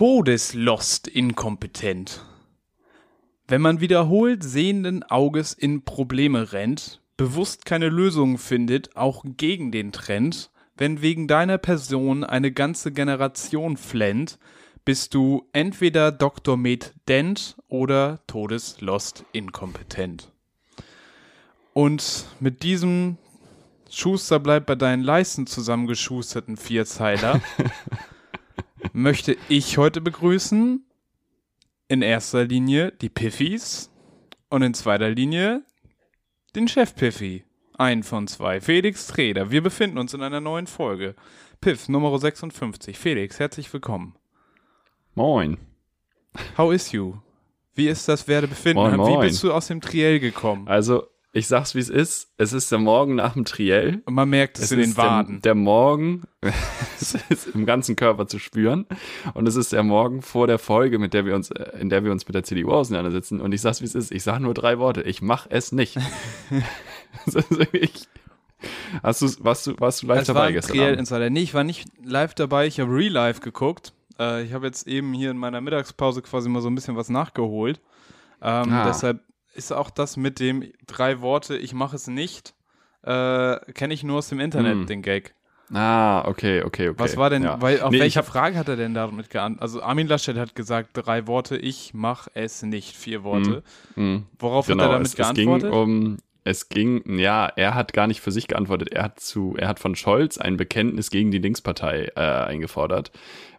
Todeslost inkompetent. Wenn man wiederholt sehenden Auges in Probleme rennt, bewusst keine Lösungen findet, auch gegen den Trend, wenn wegen deiner Person eine ganze Generation flennt, bist du entweder Dr. Med Dent oder Todeslost inkompetent. Und mit diesem Schuster bleibt bei deinen Leisten zusammengeschusterten Vierzeiler möchte ich heute begrüßen in erster Linie die Piffis und in zweiter Linie den Chef-Piffi, einen von zwei, Felix Treder. Wir befinden uns in einer neuen Folge. Piff, Nummer 56. Felix, herzlich willkommen. Moin. How is you? Wie ist das Werdebefinden? Moin. Wie bist du aus dem Triell gekommen? Also, ich sag's, wie es ist der Morgen nach dem Triell. Und man merkt es in den Waden. Der Morgen, es ist im ganzen Körper zu spüren und es ist der Morgen vor der Folge, in der wir uns mit der CDU auseinandersetzen und ich sag's, wie es ist, ich sag nur 3 Worte, ich mach es nicht. Warst du live dabei gestern Abend? Insider. Nee, ich war nicht live dabei, ich habe Real Life geguckt. Ich habe jetzt eben hier in meiner Mittagspause quasi mal so ein bisschen was nachgeholt. Deshalb ist auch das mit dem 3 Worte, ich mache es nicht, kenne ich nur aus dem Internet, den Gag. Ah, okay. Was war denn, ja. Welche Frage hat er denn damit geantwortet? Also Armin Laschet hat gesagt, 3 Worte, ich mache es nicht, 4 Worte. Worauf hat er damit geantwortet? Er hat gar nicht für sich geantwortet. Er hat von Scholz ein Bekenntnis gegen die Linkspartei eingefordert.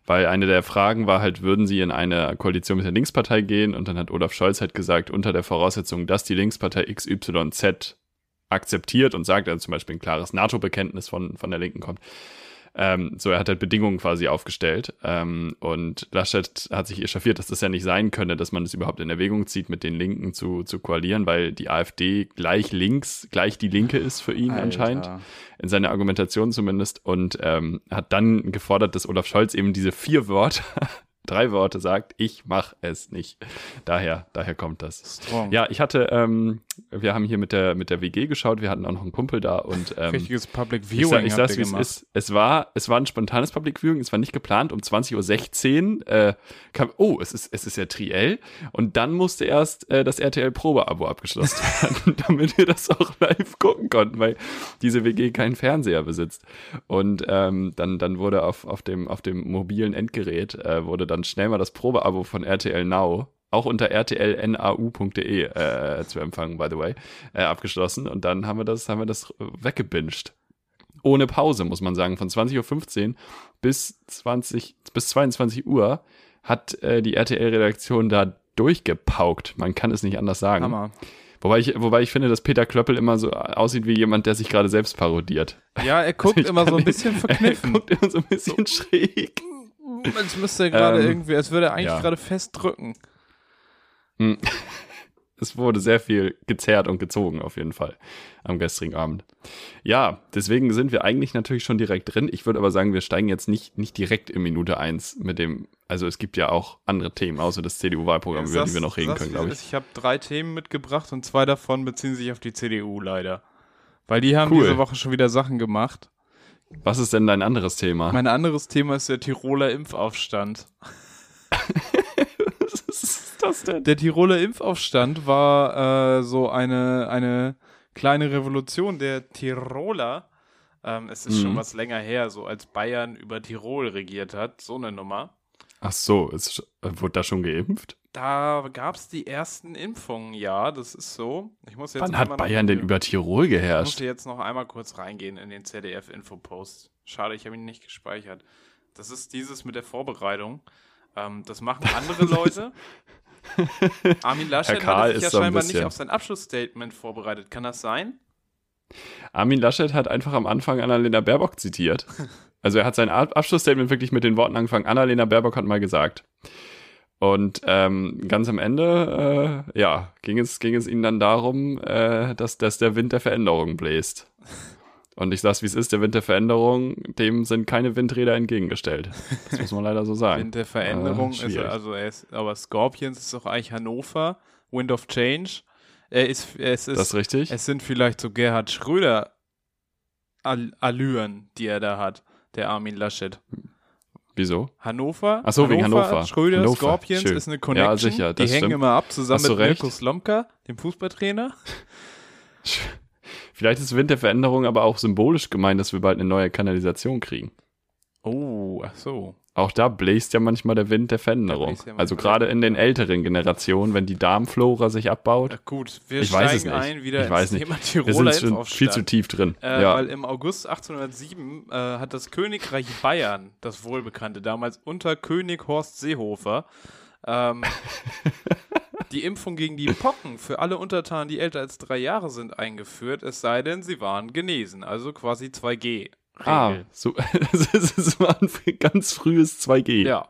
Weil eine der Fragen war halt, würden sie in eine Koalition mit der Linkspartei gehen? Und dann hat Olaf Scholz halt gesagt, unter der Voraussetzung, dass die Linkspartei XYZ akzeptiert und sagt, also zum Beispiel ein klares NATO-Bekenntnis von der Linken kommt. Er hat halt Bedingungen quasi aufgestellt. Und Laschet hat sich echauffiert, dass das ja nicht sein könne, dass man das überhaupt in Erwägung zieht, mit den Linken zu koalieren, weil die AfD gleich die Linke ist für ihn anscheinend, in seiner Argumentation zumindest. Und hat dann gefordert, dass Olaf Scholz eben diese 4 Wörter, 3 Worte sagt, ich mach es nicht. Daher kommt das. Strong. Ja, wir haben hier mit der WG geschaut, wir hatten auch noch einen Kumpel da und richtiges Public Viewing. Ich sag's, wie es ist. Es war ein spontanes Public Viewing, es war nicht geplant. Um 20.16 Uhr kam, es ist ja Triell und dann musste erst das RTL Probeabo abgeschlossen werden, damit wir das auch live gucken konnten, weil diese WG keinen Fernseher besitzt. Und dann wurde auf dem mobilen Endgerät wurde dann schnell mal das Probeabo von RTL Now, auch unter rtlnau.de zu empfangen, by the way, abgeschlossen. Und dann haben wir das weggebinged. Ohne Pause, muss man sagen. Von 20.15 Uhr bis 22 Uhr hat die RTL-Redaktion da durchgepaukt. Man kann es nicht anders sagen. Hammer. Wobei ich finde, dass Peter Klöppel immer so aussieht wie jemand, der sich gerade selbst parodiert. Ja, er guckt immer so ein bisschen verkniffen. Er guckt immer so ein bisschen schräg. Als müsste er gerade als würde er eigentlich gerade festdrücken. Es wurde sehr viel gezerrt und gezogen auf jeden Fall am gestrigen Abend. Ja, deswegen sind wir eigentlich natürlich schon direkt drin. Ich würde aber sagen, wir steigen jetzt nicht direkt in Minute 1 mit dem, also es gibt ja auch andere Themen, außer das CDU-Wahlprogramm, über die wir noch reden können, glaube ich. Ich habe 3 Themen mitgebracht und 2 davon beziehen sich auf die CDU leider. Weil die haben diese Woche schon wieder Sachen gemacht. Was ist denn dein anderes Thema? Mein anderes Thema ist der Tiroler Impfaufstand. Was ist das denn? Der Tiroler Impfaufstand war so eine kleine Revolution der Tiroler. Es ist schon was länger her, so als Bayern über Tirol regiert hat, so eine Nummer. Ach so, wurde da schon geimpft? Da gab es die ersten Impfungen, ja, das ist so. Wann hat Bayern denn über Tirol geherrscht? Ich musste jetzt noch einmal kurz reingehen in den ZDF-Infopost. Schade, ich habe ihn nicht gespeichert. Das ist dieses mit der Vorbereitung. Das machen andere Leute. Armin Laschet hat sich ja scheinbar nicht auf sein Abschlussstatement vorbereitet. Kann das sein? Armin Laschet hat einfach am Anfang Annalena Baerbock zitiert. Also er hat sein Abschlussstatement wirklich mit den Worten angefangen. Annalena Baerbock hat mal gesagt. Und ganz am Ende ging es ihnen dann darum, dass der Wind der Veränderung bläst. Und ich sag's, wie es ist, der Wind der Veränderung, dem sind keine Windräder entgegengestellt. Das muss man leider so sagen. Wind der Veränderung aber Scorpions ist doch eigentlich Hannover, Wind of Change. Das ist richtig. Es sind vielleicht so Gerhard Schröder Allüren, die er da hat, der Armin Laschet. Wieso? Hannover. Ach so, wegen Hannover. Schröder, Hannover. Scorpions schön. Ist eine Connection. Ja, sicher, das die stimmt. Hängen immer ab zusammen mit Mirko Slomka, dem Fußballtrainer. Vielleicht ist Wind der Veränderung aber auch symbolisch gemeint, dass wir bald eine neue Kanalisation kriegen. Oh, ach so. Auch da bläst ja manchmal der Wind der Veränderung. Ja, also gerade in den älteren Generationen, wenn die Darmflora sich abbaut. Ja, gut, wir steigen ein wieder ins Thema Tiroler Impfaufstand. Wir sind viel zu tief drin. Ja. Weil im August 1807 hat das Königreich Bayern, das wohlbekannte damals unter König Horst Seehofer, die Impfung gegen die Pocken für alle Untertanen, die älter als 3 Jahre sind, eingeführt, es sei denn, sie waren genesen. Also quasi 2G. Regel. Ah, so, das war ein ganz frühes 2G. Ja,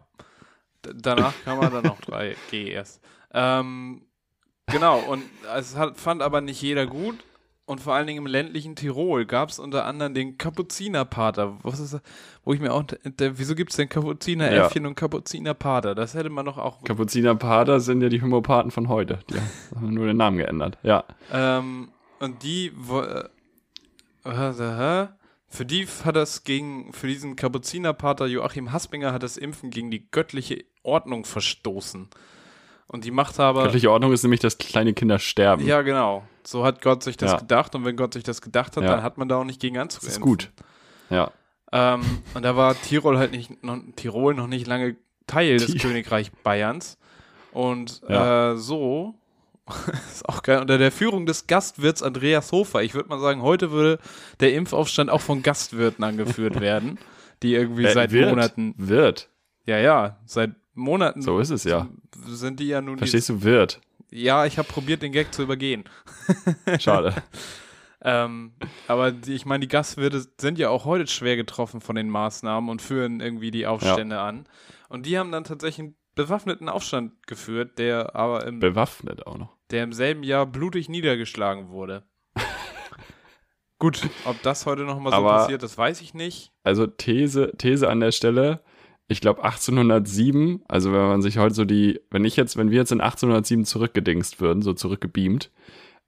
danach kam man dann noch 3G erst. Genau, und es fand aber nicht jeder gut. Und vor allen Dingen im ländlichen Tirol gab es unter anderem den Kapuzinerpater. Was ist das? Wo ich mir auch, wieso gibt es denn Kapuzineräffchen und Kapuzinerpater? Das hätte man doch auch... Kapuzinerpater sind ja die Homöopathen von heute. Die haben nur den Namen geändert, ja. Und die... Für diesen Kapuzinerpater Joachim Haspinger hat das Impfen gegen die göttliche Ordnung verstoßen. Und die Machthaber... Göttliche Ordnung ist nämlich, dass kleine Kinder sterben. Ja, genau. So hat Gott sich das gedacht. Und wenn Gott sich das gedacht hat, dann hat man da auch nicht gegen anzuimpfen. Das ist gut. Ja. Und da war Tirol halt noch nicht lange Teil des Königreich Bayerns. Und so... ist auch geil. Unter der Führung des Gastwirts Andreas Hofer. Ich würde mal sagen, heute würde der Impfaufstand auch von Gastwirten angeführt werden, die irgendwie seit Monaten. So ist es ja. Sind die ja nun. Verstehst du, Wirt? Ja, ich habe probiert, den Gag zu übergehen. Schade. Aber ich meine, die Gastwirte sind ja auch heute schwer getroffen von den Maßnahmen und führen irgendwie die Aufstände an. Und die haben dann tatsächlich einen bewaffneten Aufstand geführt, der aber der im selben Jahr blutig niedergeschlagen wurde. Gut, ob das heute nochmal so passiert, das weiß ich nicht. Also These an der Stelle, ich glaube 1807, also wenn man sich heute so wenn wir jetzt in 1807 zurückgedingst würden, so zurückgebeamt,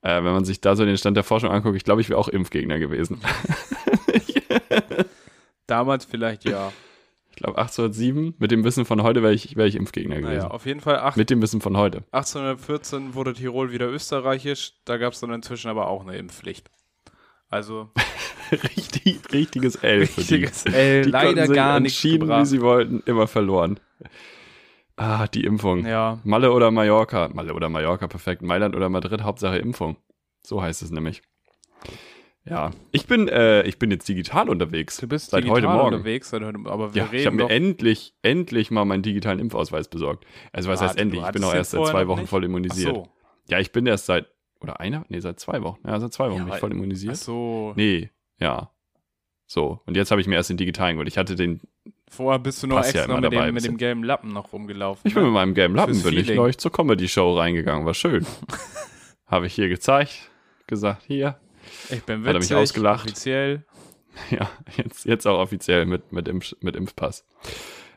wenn man sich da so den Stand der Forschung anguckt, ich glaube, ich wäre auch Impfgegner gewesen. Damals vielleicht, ja. Ich glaube 1807, mit dem Wissen von heute wäre ich Impfgegner gewesen. Naja, auf jeden Fall. Mit dem Wissen von heute. 1814 wurde Tirol wieder österreichisch, da gab es dann inzwischen aber auch eine Impfpflicht. Also richtiges L für die. Richtiges L, die leider gar nichts gebracht. Wie sie wollten, immer verloren. Ah, die Impfung. Ja. Malle oder Mallorca, perfekt. Mailand oder Madrid, Hauptsache Impfung. So heißt es nämlich. Ja, ich bin jetzt digital unterwegs. Du bist seit digital heute Morgen. Unterwegs, seit heute, aber wir reden ich habe mir endlich mal meinen digitalen Impfausweis besorgt. Also was heißt endlich? Ich bin auch erst seit 2 Wochen voll immunisiert. Ach so. Ja, ich bin erst seit 2 Wochen. Ja, seit 2 Wochen bin ich voll immunisiert. Ach so. Nee, ja. So, und jetzt habe ich mir erst den digitalen geholt. Ich hatte den vorher bist du nur Pass extra ja mit dem gelben Lappen noch rumgelaufen. Ich bin mit meinem gelben Lappen, ich neulich zur Comedy-Show reingegangen. War schön. Habe ich hier gezeigt, gesagt, hier. Ich bin witzig, hat er mich ausgelacht. Offiziell. Ja, jetzt auch offiziell mit Impfpass.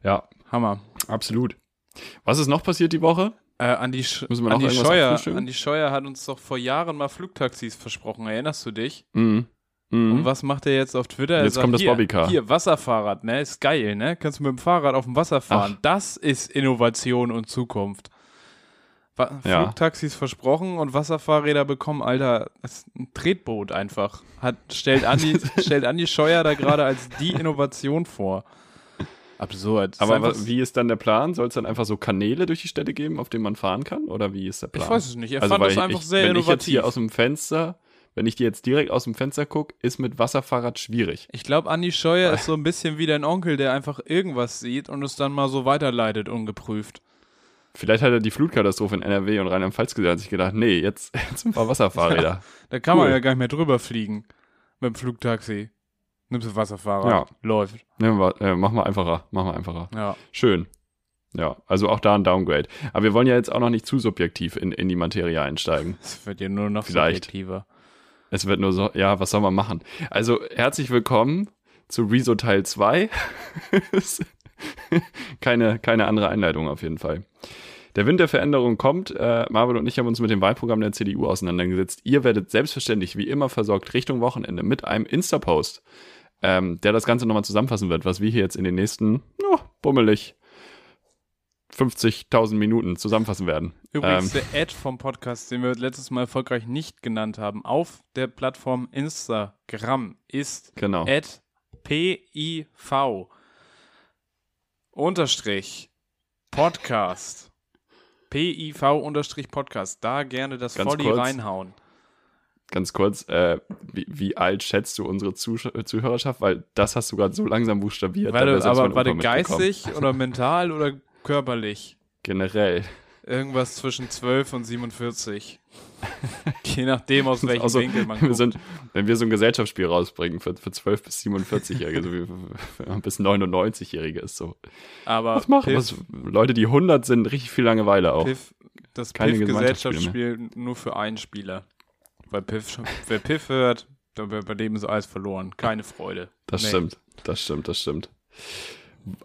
Ja. Hammer. Absolut. Was ist noch passiert die Woche? Andi Scheuer hat uns doch vor Jahren mal Flugtaxis versprochen, erinnerst du dich? Mhm. Mhm. Und was macht er jetzt auf Twitter? Jetzt kommt das Bobbycar. Hier, Wasserfahrrad, ne? Ist geil, ne? Kannst du mit dem Fahrrad auf dem Wasser fahren. Ach. Das ist Innovation und Zukunft. Flugtaxis versprochen und Wasserfahrräder bekommen, Alter, das ist ein Tretboot einfach. Stellt Andi Scheuer da gerade als die Innovation vor. Absurd. Aber wie ist dann der Plan? Soll es dann einfach so Kanäle durch die Städte geben, auf denen man fahren kann? Oder wie ist der Plan? Ich weiß es nicht. Er fand das einfach sehr innovativ. Wenn ich dir jetzt direkt aus dem Fenster gucke, ist mit Wasserfahrrad schwierig. Ich glaube, Andi Scheuer ist so ein bisschen wie dein Onkel, der einfach irgendwas sieht und es dann mal so weiterleitet, ungeprüft. Vielleicht hat er die Flutkatastrophe in NRW und Rheinland-Pfalz gesehen und hat sich gedacht, nee, jetzt ein paar Wasserfahrräder. Ja, da kann man ja gar nicht mehr drüber fliegen mit dem Flugtaxi. Nimmst du Wasserfahrrad, läuft. Mach mal einfacher. Ja. Schön. Ja, also auch da ein Downgrade. Aber wir wollen ja jetzt auch noch nicht zu subjektiv in die Materie einsteigen. Es wird ja nur noch subjektiver. Es wird nur so, ja, was soll man machen? Also herzlich willkommen zu Rezo Teil 2. Keine andere Einleitung auf jeden Fall. Der Wind der Veränderung kommt. Marvin und ich haben uns mit dem Wahlprogramm der CDU auseinandergesetzt. Ihr werdet selbstverständlich wie immer versorgt Richtung Wochenende mit einem Insta-Post der das Ganze nochmal zusammenfassen wird, was wir hier jetzt in den nächsten, bummelig, 50.000 Minuten zusammenfassen werden. Übrigens der Ad vom Podcast, den wir letztes Mal erfolgreich nicht genannt haben, auf der Plattform Instagram ist Ad PIV-Podcast. PIV-Podcast. Da gerne das Folli reinhauen. Ganz kurz, wie alt schätzt du unsere Zuhörerschaft? Weil das hast du gerade so langsam buchstabiert. War der geistig oder mental oder körperlich? Generell. Irgendwas zwischen 12 und 47. Je nachdem, aus welchem Winkel man guckt. Wenn wir so ein Gesellschaftsspiel rausbringen für 12- bis 47-Jährige, so wie bis 99-Jährige ist so. Aber Leute, die 100 sind, richtig viel Langeweile auch. Das Piff-Gesellschaftsspiel nur für einen Spieler. Weil wer Piff hört, bei dem ist alles verloren. Keine Freude. Das stimmt.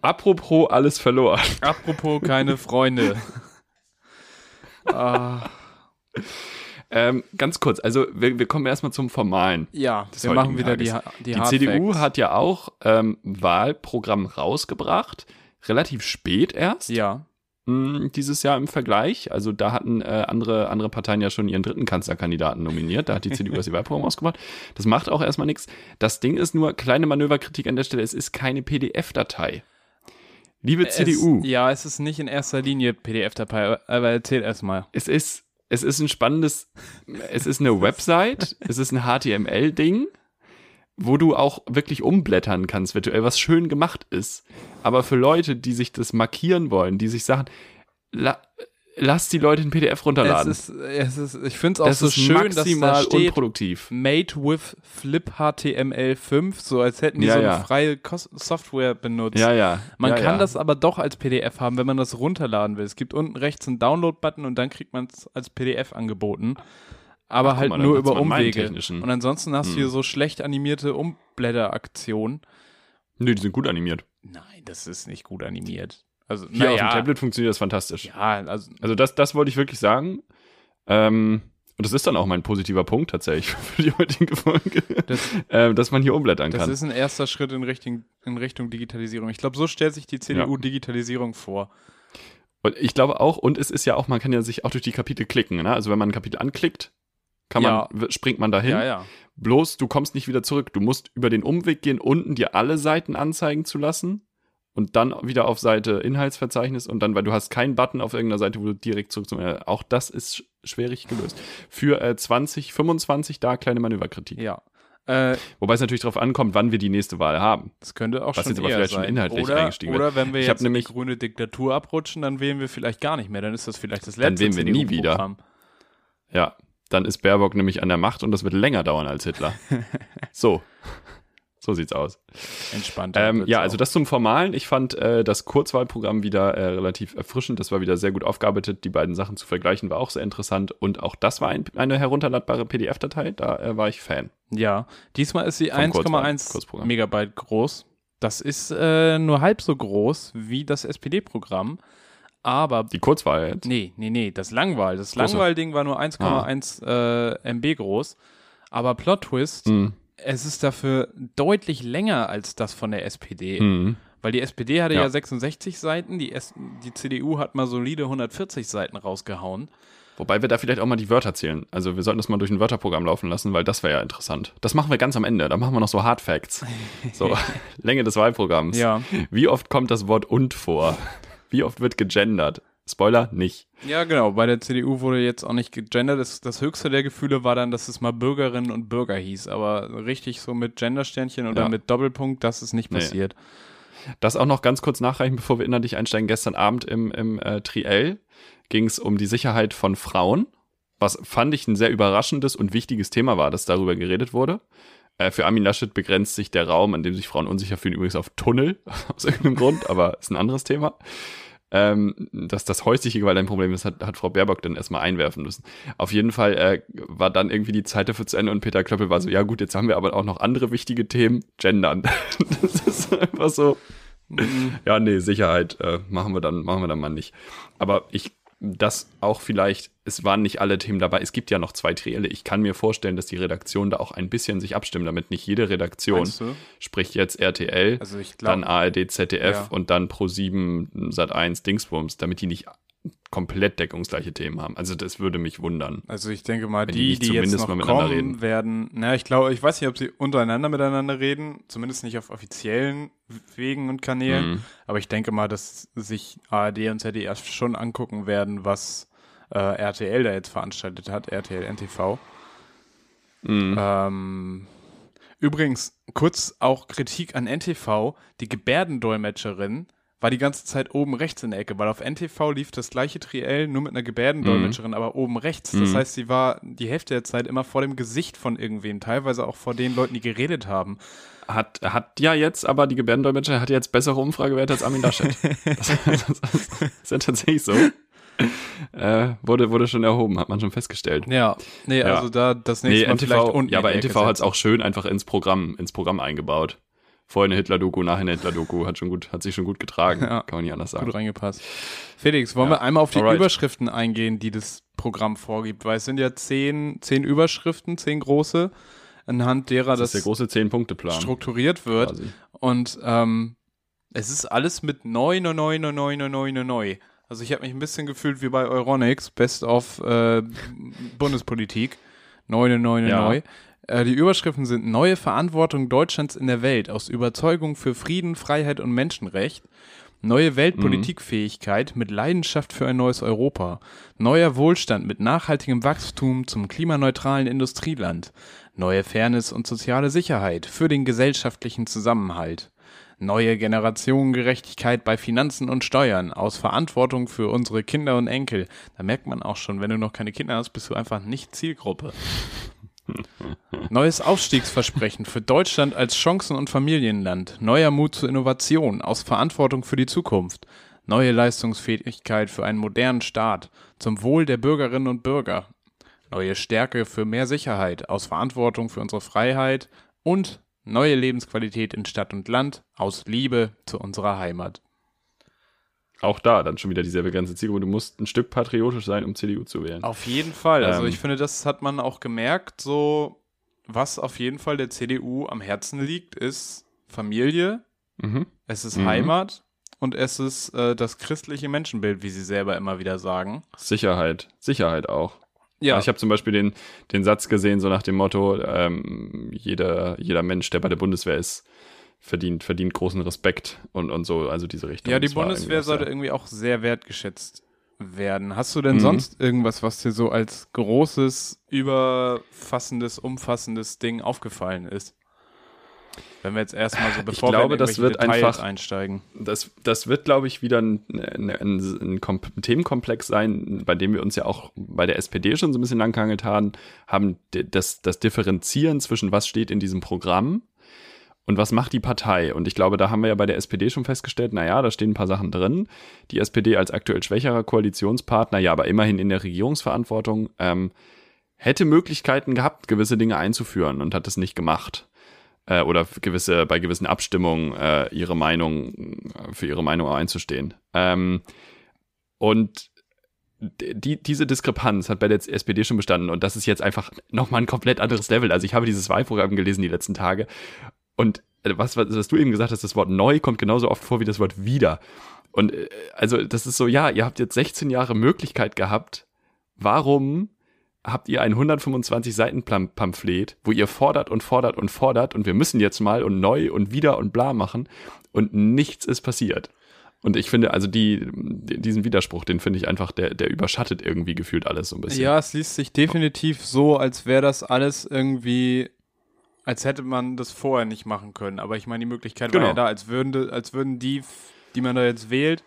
Apropos alles verloren. Apropos keine Freunde. Ganz kurz, also wir kommen erstmal zum Formalen. Ja, wir machen wieder die Hard Facts. Die CDU hat ja auch Wahlprogramm rausgebracht, relativ spät erst. Ja. Dieses Jahr im Vergleich, also da hatten andere Parteien ja schon ihren dritten Kanzlerkandidaten nominiert, da hat die CDU das Wahlprogramm ausgemacht. Das macht auch erstmal nichts. Das Ding ist nur, kleine Manöverkritik an der Stelle, es ist keine PDF-Datei. Liebe CDU. Ja, es ist nicht in erster Linie PDF-Datei, aber erzähl erstmal. Es ist ein spannendes, es ist eine Website, es ist ein HTML-Ding, wo du auch wirklich umblättern kannst virtuell, was schön gemacht ist. Aber für Leute, die sich das markieren wollen, die sich sagen, lass die Leute ein PDF runterladen. Ich finde es auch so schön, dass da steht, unproduktiv. Made with Flip HTML5, so als hätten die eine freie Software benutzt. Man kann das aber doch als PDF haben, wenn man das runterladen will. Es gibt unten rechts einen Download-Button und dann kriegt man es als PDF angeboten. Aber halt nur über Umwege. Und ansonsten hast du hier so schlecht animierte Umblätteraktionen. Nee, die sind gut animiert. Nein, das ist nicht gut animiert. Also, hier auf dem Tablet funktioniert das fantastisch. Ja, also das wollte ich wirklich sagen. Und das ist dann auch mein positiver Punkt tatsächlich für die heutige Folge, dass man hier umblättern kann. Das ist ein erster Schritt in Richtung Digitalisierung. Ich glaube, so stellt sich die CDU Digitalisierung vor. Und ich glaube auch, und es ist ja auch, man kann ja sich auch durch die Kapitel klicken. Ne? Also wenn man ein Kapitel anklickt, springt man dahin. Ja. Bloß, du kommst nicht wieder zurück. Du musst über den Umweg gehen, unten dir alle Seiten anzeigen zu lassen und dann wieder auf Seite Inhaltsverzeichnis und dann, weil du hast keinen Button auf irgendeiner Seite, wo du direkt zurück zum Inhalt. Auch das ist schwierig gelöst. Für 2025 da kleine Manöverkritik. Ja. Wobei es natürlich darauf ankommt, wann wir die nächste Wahl haben. Das könnte auch schon eher sein. Was jetzt aber vielleicht schon inhaltlich eingestiegen wird. Oder wenn wir jetzt in die grüne Diktatur abrutschen, dann wählen wir vielleicht gar nicht mehr. Dann ist das vielleicht das letzte CDU-Programm. Dann wählen wir nie wieder. Ja. Dann ist Baerbock nämlich an der Macht und das wird länger dauern als Hitler. So sieht's aus. Entspannt. Also das zum Formalen. Ich fand das Kurzwahlprogramm wieder relativ erfrischend. Das war wieder sehr gut aufgearbeitet. Die beiden Sachen zu vergleichen war auch sehr interessant. Und auch das war eine herunterladbare PDF-Datei. Da war ich Fan. Ja, diesmal ist sie 1,1 Megabyte groß. Das ist nur halb so groß wie das SPD-Programm. Aber die Kurzwahl jetzt? Nee, das Langwahl-Ding war nur 1,1 MB groß. Aber Plot-Twist, es ist dafür deutlich länger als das von der SPD. Weil die SPD hatte ja 66 Seiten, die CDU hat mal solide 140 Seiten rausgehauen. Wobei wir da vielleicht auch mal die Wörter zählen. Also wir sollten das mal durch ein Wörterprogramm laufen lassen, weil das wäre ja interessant. Das machen wir ganz am Ende. Da machen wir noch so Hard Facts. So, Länge des Wahlprogramms. Ja. Wie oft kommt das Wort und vor? Wie oft wird gegendert? Spoiler, nicht. Ja, genau. Bei der CDU wurde jetzt auch nicht gegendert. Das höchste der Gefühle war dann, dass es mal Bürgerinnen und Bürger hieß. Aber richtig so mit Gendersternchen oder mit Doppelpunkt, das ist nicht passiert. Das auch noch ganz kurz nachreichen, bevor wir inhaltlich einsteigen. Gestern Abend im Triell ging es um die Sicherheit von Frauen, was, fand ich, ein sehr überraschendes und wichtiges Thema war, dass darüber geredet wurde. Für Armin Laschet begrenzt sich der Raum, in dem sich Frauen unsicher fühlen, übrigens auf Tunnel, aus irgendeinem Grund, aber ist ein anderes Thema. Dass das häusliche Gewalt ein Problem ist, hat Frau Baerbock dann erstmal einwerfen müssen. Auf jeden Fall war dann irgendwie die Zeit dafür zu Ende und Peter Klöppel war so, ja gut, jetzt haben wir aber auch noch andere wichtige Themen, Gendern. Das ist einfach so, Sicherheit machen wir dann mal nicht. Aber ich dass auch vielleicht, es waren nicht alle Themen dabei, es gibt ja noch zwei Trielle. Ich kann mir vorstellen, dass die Redaktion da auch ein bisschen sich abstimmen, damit nicht jede Redaktion, sprich jetzt RTL, also dann ARD, ZDF und dann ProSieben, Sat.1, Dingsbums, damit die nicht komplett deckungsgleiche Themen haben. Also das würde mich wundern. Also ich denke mal, die jetzt noch kommen reden. Werden, na, ich glaube, ich weiß nicht, ob sie untereinander miteinander reden, zumindest nicht auf offiziellen Wegen und Kanälen, aber ich denke mal, dass sich ARD und ZDF schon angucken werden, was RTL da jetzt veranstaltet hat, RTL NTV. Übrigens, kurz auch Kritik an NTV, die Gebärdendolmetscherin war die ganze Zeit oben rechts in der Ecke, weil auf NTV lief das gleiche Triell, nur mit einer Gebärdendolmetscherin, aber oben rechts. Das heißt, sie war die Hälfte der Zeit immer vor dem Gesicht von irgendwem, teilweise auch vor den Leuten, die geredet haben. Hat ja jetzt, aber die Gebärdendolmetscher hat jetzt bessere Umfragewerte als Armin Laschet. Das ist ja tatsächlich so. Wurde schon erhoben, hat man schon festgestellt. Ja, nee, also da das nächste Mal NTV, vielleicht unten. Ja, aber NTV hat es auch schön einfach ins Programm eingebaut. Vorhin eine Hitler-Doku, nachher eine Hitler-Doku, hat sich schon gut getragen, kann man nicht anders sagen. Gut reingepasst. Felix, wollen wir einmal auf die Überschriften eingehen, die das Programm vorgibt? Weil es sind ja 10 Überschriften, 10 große, anhand derer das der große 10-Punkte-Plan strukturiert wird. Quasi. Und es ist alles mit neu. Also ich habe mich ein bisschen gefühlt wie bei Euronics, Best of Bundespolitik, neu. Die Überschriften sind neue Verantwortung Deutschlands in der Welt aus Überzeugung für Frieden, Freiheit und Menschenrecht, neue Weltpolitikfähigkeit mit Leidenschaft für ein neues Europa, neuer Wohlstand mit nachhaltigem Wachstum zum klimaneutralen Industrieland, neue Fairness und soziale Sicherheit für den gesellschaftlichen Zusammenhalt, neue Generationengerechtigkeit bei Finanzen und Steuern aus Verantwortung für unsere Kinder und Enkel. Da merkt man auch schon, wenn du noch keine Kinder hast, bist du einfach nicht Zielgruppe. Neues Aufstiegsversprechen für Deutschland als Chancen- und Familienland. Neuer Mut zur Innovation aus Verantwortung für die Zukunft. Neue Leistungsfähigkeit für einen modernen Staat zum Wohl der Bürgerinnen und Bürger. Neue Stärke für mehr Sicherheit aus Verantwortung für unsere Freiheit. Und neue Lebensqualität in Stadt und Land aus Liebe zu unserer Heimat. Auch da dann schon wieder dieselbe ganze Zielgruppe. Du musst ein Stück patriotisch sein, um CDU zu wählen. Auf jeden Fall. Also ich finde, das hat man auch gemerkt. So, was auf jeden Fall der CDU am Herzen liegt, ist Familie, es ist Heimat und es ist das christliche Menschenbild, wie sie selber immer wieder sagen. Sicherheit auch. Ja. Also ich habe zum Beispiel den Satz gesehen, so nach dem Motto, jeder Mensch, der bei der Bundeswehr ist, verdient großen Respekt und so, also diese Richtung. Ja, die Bundeswehr sollte irgendwie auch sehr wertgeschätzt werden. Hast du denn sonst irgendwas, was dir so als großes, überfassendes, umfassendes Ding aufgefallen ist? Wenn wir jetzt erstmal so, bevor wir in irgendwelche Details einsteigen. Das wird, glaube ich, wieder ein Themenkomplex sein, bei dem wir uns ja auch bei der SPD schon so ein bisschen langgehangelt haben, das Differenzieren zwischen was steht in diesem Programm und was macht die Partei? Und ich glaube, da haben wir ja bei der SPD schon festgestellt, naja, da stehen ein paar Sachen drin. Die SPD als aktuell schwächerer Koalitionspartner, ja, aber immerhin in der Regierungsverantwortung, hätte Möglichkeiten gehabt, gewisse Dinge einzuführen und hat das nicht gemacht. Oder bei gewissen Abstimmungen für ihre Meinung einzustehen. Und diese Diskrepanz hat bei der SPD schon bestanden. Und das ist jetzt einfach nochmal ein komplett anderes Level. Also ich habe dieses Wahlprogramm gelesen die letzten Tage. Und was du eben gesagt hast, das Wort neu kommt genauso oft vor wie das Wort wieder. Und also das ist so, ja, ihr habt jetzt 16 Jahre Möglichkeit gehabt. Warum habt ihr ein 125-Seiten-Pamphlet, wo ihr fordert und wir müssen jetzt mal und neu und wieder und bla machen und nichts ist passiert? Und ich finde, also diesen Widerspruch, den finde ich einfach, der überschattet irgendwie gefühlt alles so ein bisschen. Ja, es liest sich definitiv so, als wäre das alles irgendwie, als hätte man das vorher nicht machen können. Aber ich meine, die Möglichkeit war ja da, als würden die, die man da jetzt wählt,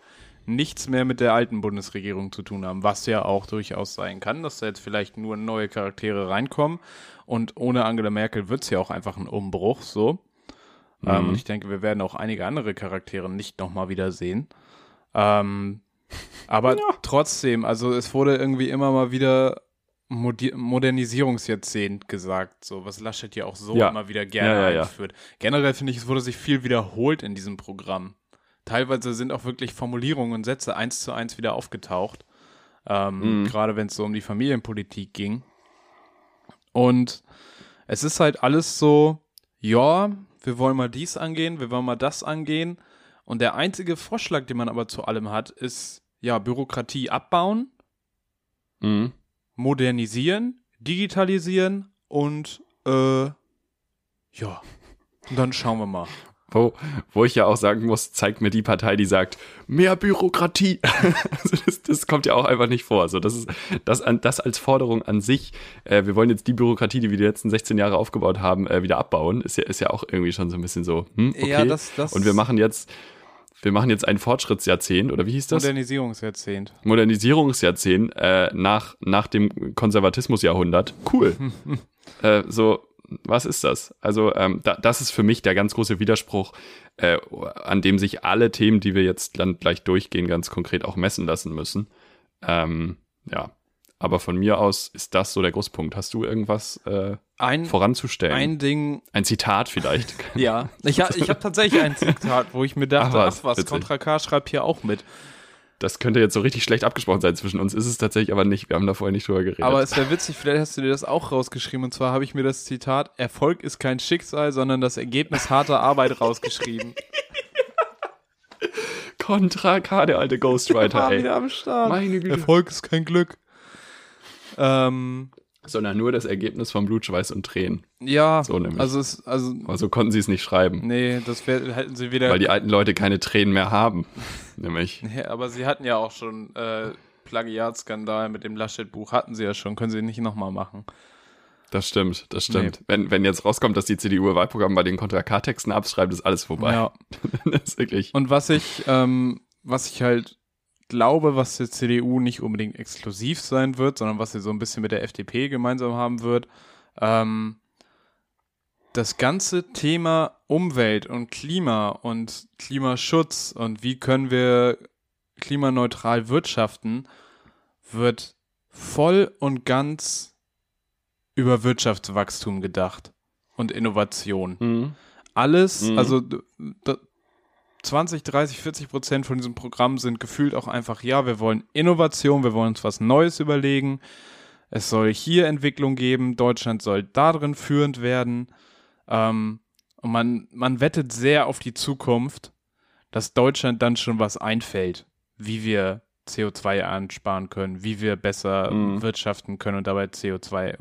nichts mehr mit der alten Bundesregierung zu tun haben, was ja auch durchaus sein kann, dass da jetzt vielleicht nur neue Charaktere reinkommen und ohne Angela Merkel wird es ja auch einfach ein Umbruch, so. Ich denke, wir werden auch einige andere Charaktere nicht nochmal wiedersehen. Aber trotzdem, also es wurde irgendwie immer mal wieder Modernisierungsjahrzehnt gesagt, so was Laschet ja auch so immer wieder gerne einführt. Generell finde ich, es wurde sich viel wiederholt in diesem Programm. Teilweise sind auch wirklich Formulierungen und Sätze 1 zu 1 wieder aufgetaucht. gerade wenn es so um die Familienpolitik ging. Und es ist halt alles so, ja, wir wollen mal dies angehen, wir wollen mal das angehen. Und der einzige Vorschlag, den man aber zu allem hat, ist, ja, Bürokratie abbauen, modernisieren, digitalisieren und ja, und dann schauen wir mal. Wo ich ja auch sagen muss, zeigt mir die Partei, die sagt, mehr Bürokratie. Also das kommt ja auch einfach nicht vor. Also das als Forderung an sich, wir wollen jetzt die Bürokratie, die wir die letzten 16 Jahre aufgebaut haben, wieder abbauen, ist ja auch irgendwie schon so ein bisschen so, okay. Ja, das und wir machen jetzt ein Fortschrittsjahrzehnt, oder wie hieß das? Modernisierungsjahrzehnt nach dem Konservatismusjahrhundert. Cool. Was ist das? Also das ist für mich der ganz große Widerspruch, an dem sich alle Themen, die wir jetzt dann gleich durchgehen, ganz konkret auch messen lassen müssen. Ja, aber von mir aus ist das so der Großpunkt. Hast du irgendwas voranzustellen? Ein Ding. Ein Zitat vielleicht. Ja, ich habe tatsächlich ein Zitat, wo ich mir dachte, ach was, Kontra K schreibt hier auch mit. Das könnte jetzt so richtig schlecht abgesprochen sein zwischen uns, ist es tatsächlich aber nicht. Wir haben da vorher nicht drüber geredet. Aber es wäre witzig, vielleicht hast du dir das auch rausgeschrieben. Und zwar habe ich mir das Zitat, Erfolg ist kein Schicksal, sondern das Ergebnis harter Arbeit rausgeschrieben. Kontra K, der alte Ghostwriter, war wieder am Start. Meine Güte. Erfolg ist kein Glück. Sondern nur das Ergebnis von Blut, Schweiß und Tränen. Ja, so nämlich. Aber so konnten sie es nicht schreiben. Nee, das hätten sie wieder... Weil die alten Leute keine Tränen mehr haben, nämlich. Nee, aber sie hatten ja auch schon Plagiatskandal mit dem Laschet-Buch, hatten sie ja schon, können sie nicht nochmal machen. Das stimmt. Nee. Wenn jetzt rauskommt, dass die CDU-Wahlprogramm bei den Kontra K-Texten abschreibt, ist alles vorbei. Ja. Das ist wirklich... Und was ich halt... glaube, was der CDU nicht unbedingt exklusiv sein wird, sondern was sie so ein bisschen mit der FDP gemeinsam haben wird. Das ganze Thema Umwelt und Klimaschutz und wie können wir klimaneutral wirtschaften, wird voll und ganz über Wirtschaftswachstum gedacht und Innovation. Also 20, 30, 40% von diesem Programm sind gefühlt auch einfach, ja, wir wollen Innovation, wir wollen uns was Neues überlegen, es soll hier Entwicklung geben, Deutschland soll darin führend werden, und man wettet sehr auf die Zukunft, dass Deutschland dann schon was einfällt, wie wir CO2 einsparen können, wie wir besser wirtschaften können und dabei CO2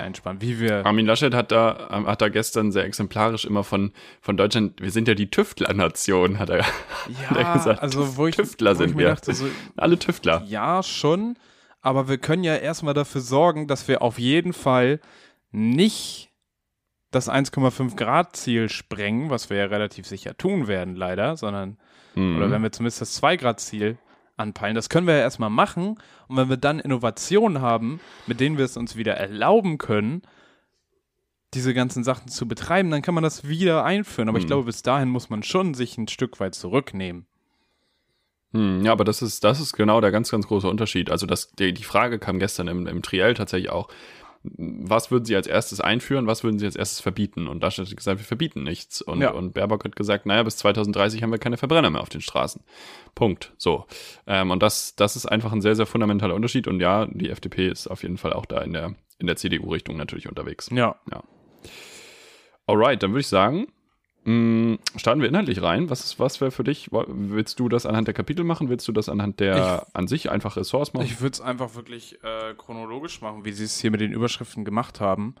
einsparen, wie wir... Armin Laschet hat da gestern sehr exemplarisch immer von Deutschland, wir sind ja die Tüftler-Nation, hat er gesagt. Also wo ich mir dachte, so, alle Tüftler. Ja, schon, aber wir können ja erstmal dafür sorgen, dass wir auf jeden Fall nicht das 1,5-Grad-Ziel sprengen, was wir ja relativ sicher tun werden, leider, sondern, oder wenn wir zumindest das 2-Grad-Ziel anpeilen. Das können wir ja erstmal machen. Und wenn wir dann Innovationen haben, mit denen wir es uns wieder erlauben können, diese ganzen Sachen zu betreiben, dann kann man das wieder einführen. Aber ich glaube, bis dahin muss man schon sich ein Stück weit zurücknehmen. Ja, aber das ist genau der ganz, ganz große Unterschied. Also die Frage kam gestern im Triell tatsächlich auch, was würden sie als erstes einführen, was würden sie als erstes verbieten? Und Laschet hat gesagt, wir verbieten nichts. Und Baerbock hat gesagt, naja, bis 2030 haben wir keine Verbrenner mehr auf den Straßen. Punkt. So. Und das ist einfach ein sehr, sehr fundamentaler Unterschied. Und ja, die FDP ist auf jeden Fall auch da in der CDU-Richtung natürlich unterwegs. Ja. Alright, dann würde ich sagen, starten wir inhaltlich rein. Was wäre für dich? Willst du das anhand der Kapitel machen? Willst du das anhand der an sich einfach Ressorts machen? Ich würde es einfach wirklich chronologisch machen, wie sie es hier mit den Überschriften gemacht haben.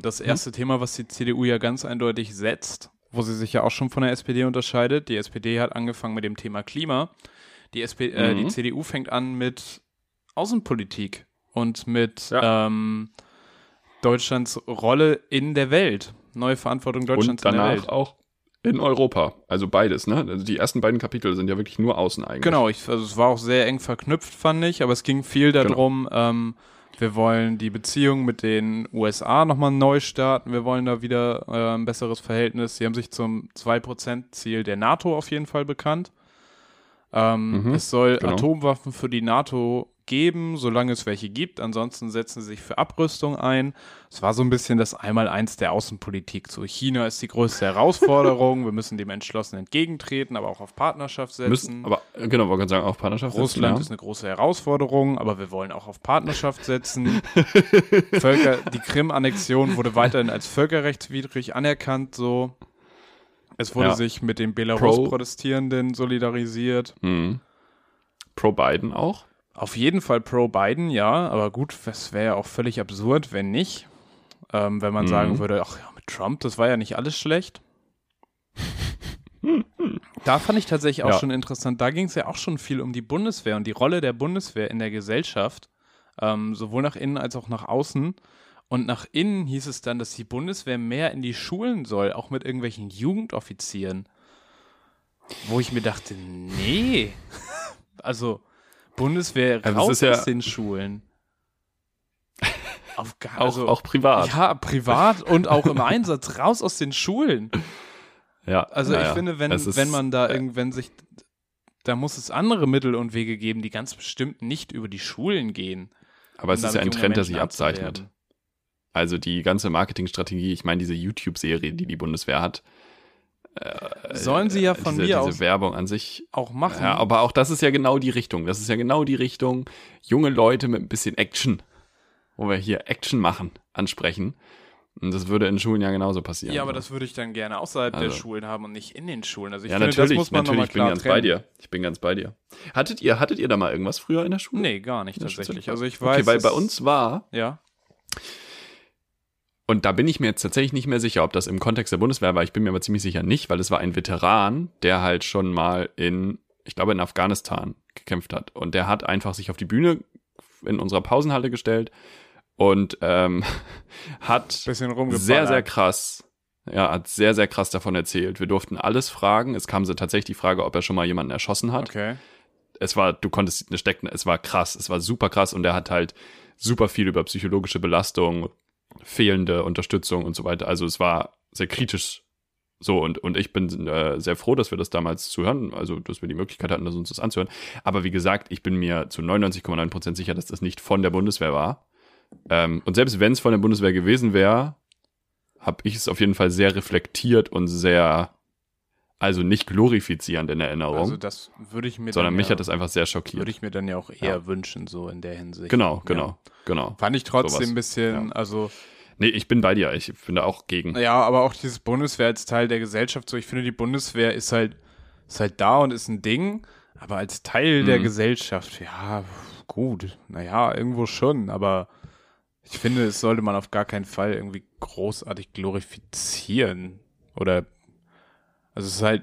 Das erste Thema, was die CDU ja ganz eindeutig setzt, wo sie sich ja auch schon von der SPD unterscheidet. Die SPD hat angefangen mit dem Thema Klima. Die CDU fängt an mit Außenpolitik und mit Deutschlands Rolle in der Welt. Neue Verantwortung Deutschlands in der Welt. Und danach auch in Europa. Also beides, ne? Also die ersten beiden Kapitel sind ja wirklich nur außen eigentlich. Genau, also es war auch sehr eng verknüpft, fand ich. Aber es ging viel darum, wir wollen die Beziehung mit den USA nochmal neu starten. Wir wollen da wieder ein besseres Verhältnis. Sie haben sich zum 2%-Ziel der NATO auf jeden Fall bekannt. Es soll Atomwaffen für die NATO geben, solange es welche gibt. Ansonsten setzen sie sich für Abrüstung ein. Es war so ein bisschen das Einmaleins der Außenpolitik. So, China ist die größte Herausforderung. Wir müssen dem entschlossen entgegentreten, aber auch auf Partnerschaft setzen. Wollte ich sagen, auf Partnerschaft setzen. Russland ist eine große Herausforderung, aber wir wollen auch auf Partnerschaft setzen. Die Krim-Annexion wurde weiterhin als völkerrechtswidrig anerkannt, so. Es wurde sich mit den Belarus-Protestierenden solidarisiert. Mhm. Pro-Biden auch? Auf jeden Fall pro-Biden, ja. Aber gut, das wäre ja auch völlig absurd, wenn nicht. Wenn man sagen würde, ach ja, mit Trump, das war ja nicht alles schlecht. Da fand ich tatsächlich auch schon interessant. Da ging es ja auch schon viel um die Bundeswehr und die Rolle der Bundeswehr in der Gesellschaft. Sowohl nach innen als auch nach außen. Und nach innen hieß es dann, dass die Bundeswehr mehr in die Schulen soll, auch mit irgendwelchen Jugendoffizieren. Wo ich mir dachte, nee. Also, Bundeswehr raus aus den Schulen. Auch privat. Ja, privat und auch im Einsatz raus aus den Schulen. Ja. Also, ich finde, da muss es andere Mittel und Wege geben, die ganz bestimmt nicht über die Schulen gehen. Aber es ist ja ein Trend, der sich abzeichnet. Also die ganze Marketingstrategie, ich meine diese YouTube-Serie, die die Bundeswehr hat. Sollen sie ja von mir aus diese Werbung an sich auch machen. Ja, aber auch das ist ja genau die Richtung. Das ist ja genau die Richtung, junge Leute mit ein bisschen Action, wo wir hier Action machen, ansprechen. Und das würde in Schulen ja genauso passieren. Ja, aber das würde ich dann gerne außerhalb der Schulen haben und nicht in den Schulen. Also ich finde, das muss man nochmal klar trennen. Ich bin ganz bei dir. Hattet ihr da mal irgendwas früher in der Schule? Nee, gar nicht tatsächlich. Also ich weiß, weil bei uns war... Ja. Und da bin ich mir jetzt tatsächlich nicht mehr sicher, ob das im Kontext der Bundeswehr war. Ich bin mir aber ziemlich sicher nicht, weil es war ein Veteran, der halt schon mal in Afghanistan gekämpft hat. Und der hat einfach sich auf die Bühne in unserer Pausenhalle gestellt und hat sehr, sehr krass davon erzählt. Wir durften alles fragen. Es kam so tatsächlich die Frage, ob er schon mal jemanden erschossen hat. Okay. Es war krass, es war super krass. Und er hat halt super viel über psychologische Belastung, fehlende Unterstützung und so weiter. Also es war sehr kritisch so und ich bin sehr froh, dass wir das damals zuhören, also dass wir die Möglichkeit hatten, uns das anzuhören. Aber wie gesagt, ich bin mir zu 99,9% sicher, dass das nicht von der Bundeswehr war. Und selbst wenn es von der Bundeswehr gewesen wäre, habe ich es auf jeden Fall sehr reflektiert und sehr, also nicht glorifizierend in Erinnerung. Also das würde ich mir mich hat das einfach sehr schockiert. Würde ich mir dann ja auch eher wünschen, so in der Hinsicht. Genau. Fand ich trotzdem ein bisschen, also... Nee, ich bin bei dir, ich bin da auch gegen. Ja, aber auch dieses Bundeswehr als Teil der Gesellschaft, so ich finde, die Bundeswehr ist halt da und ist ein Ding, aber als Teil der Gesellschaft, ja, gut, naja, irgendwo schon, aber ich finde, es sollte man auf gar keinen Fall irgendwie großartig glorifizieren oder... Also es ist halt,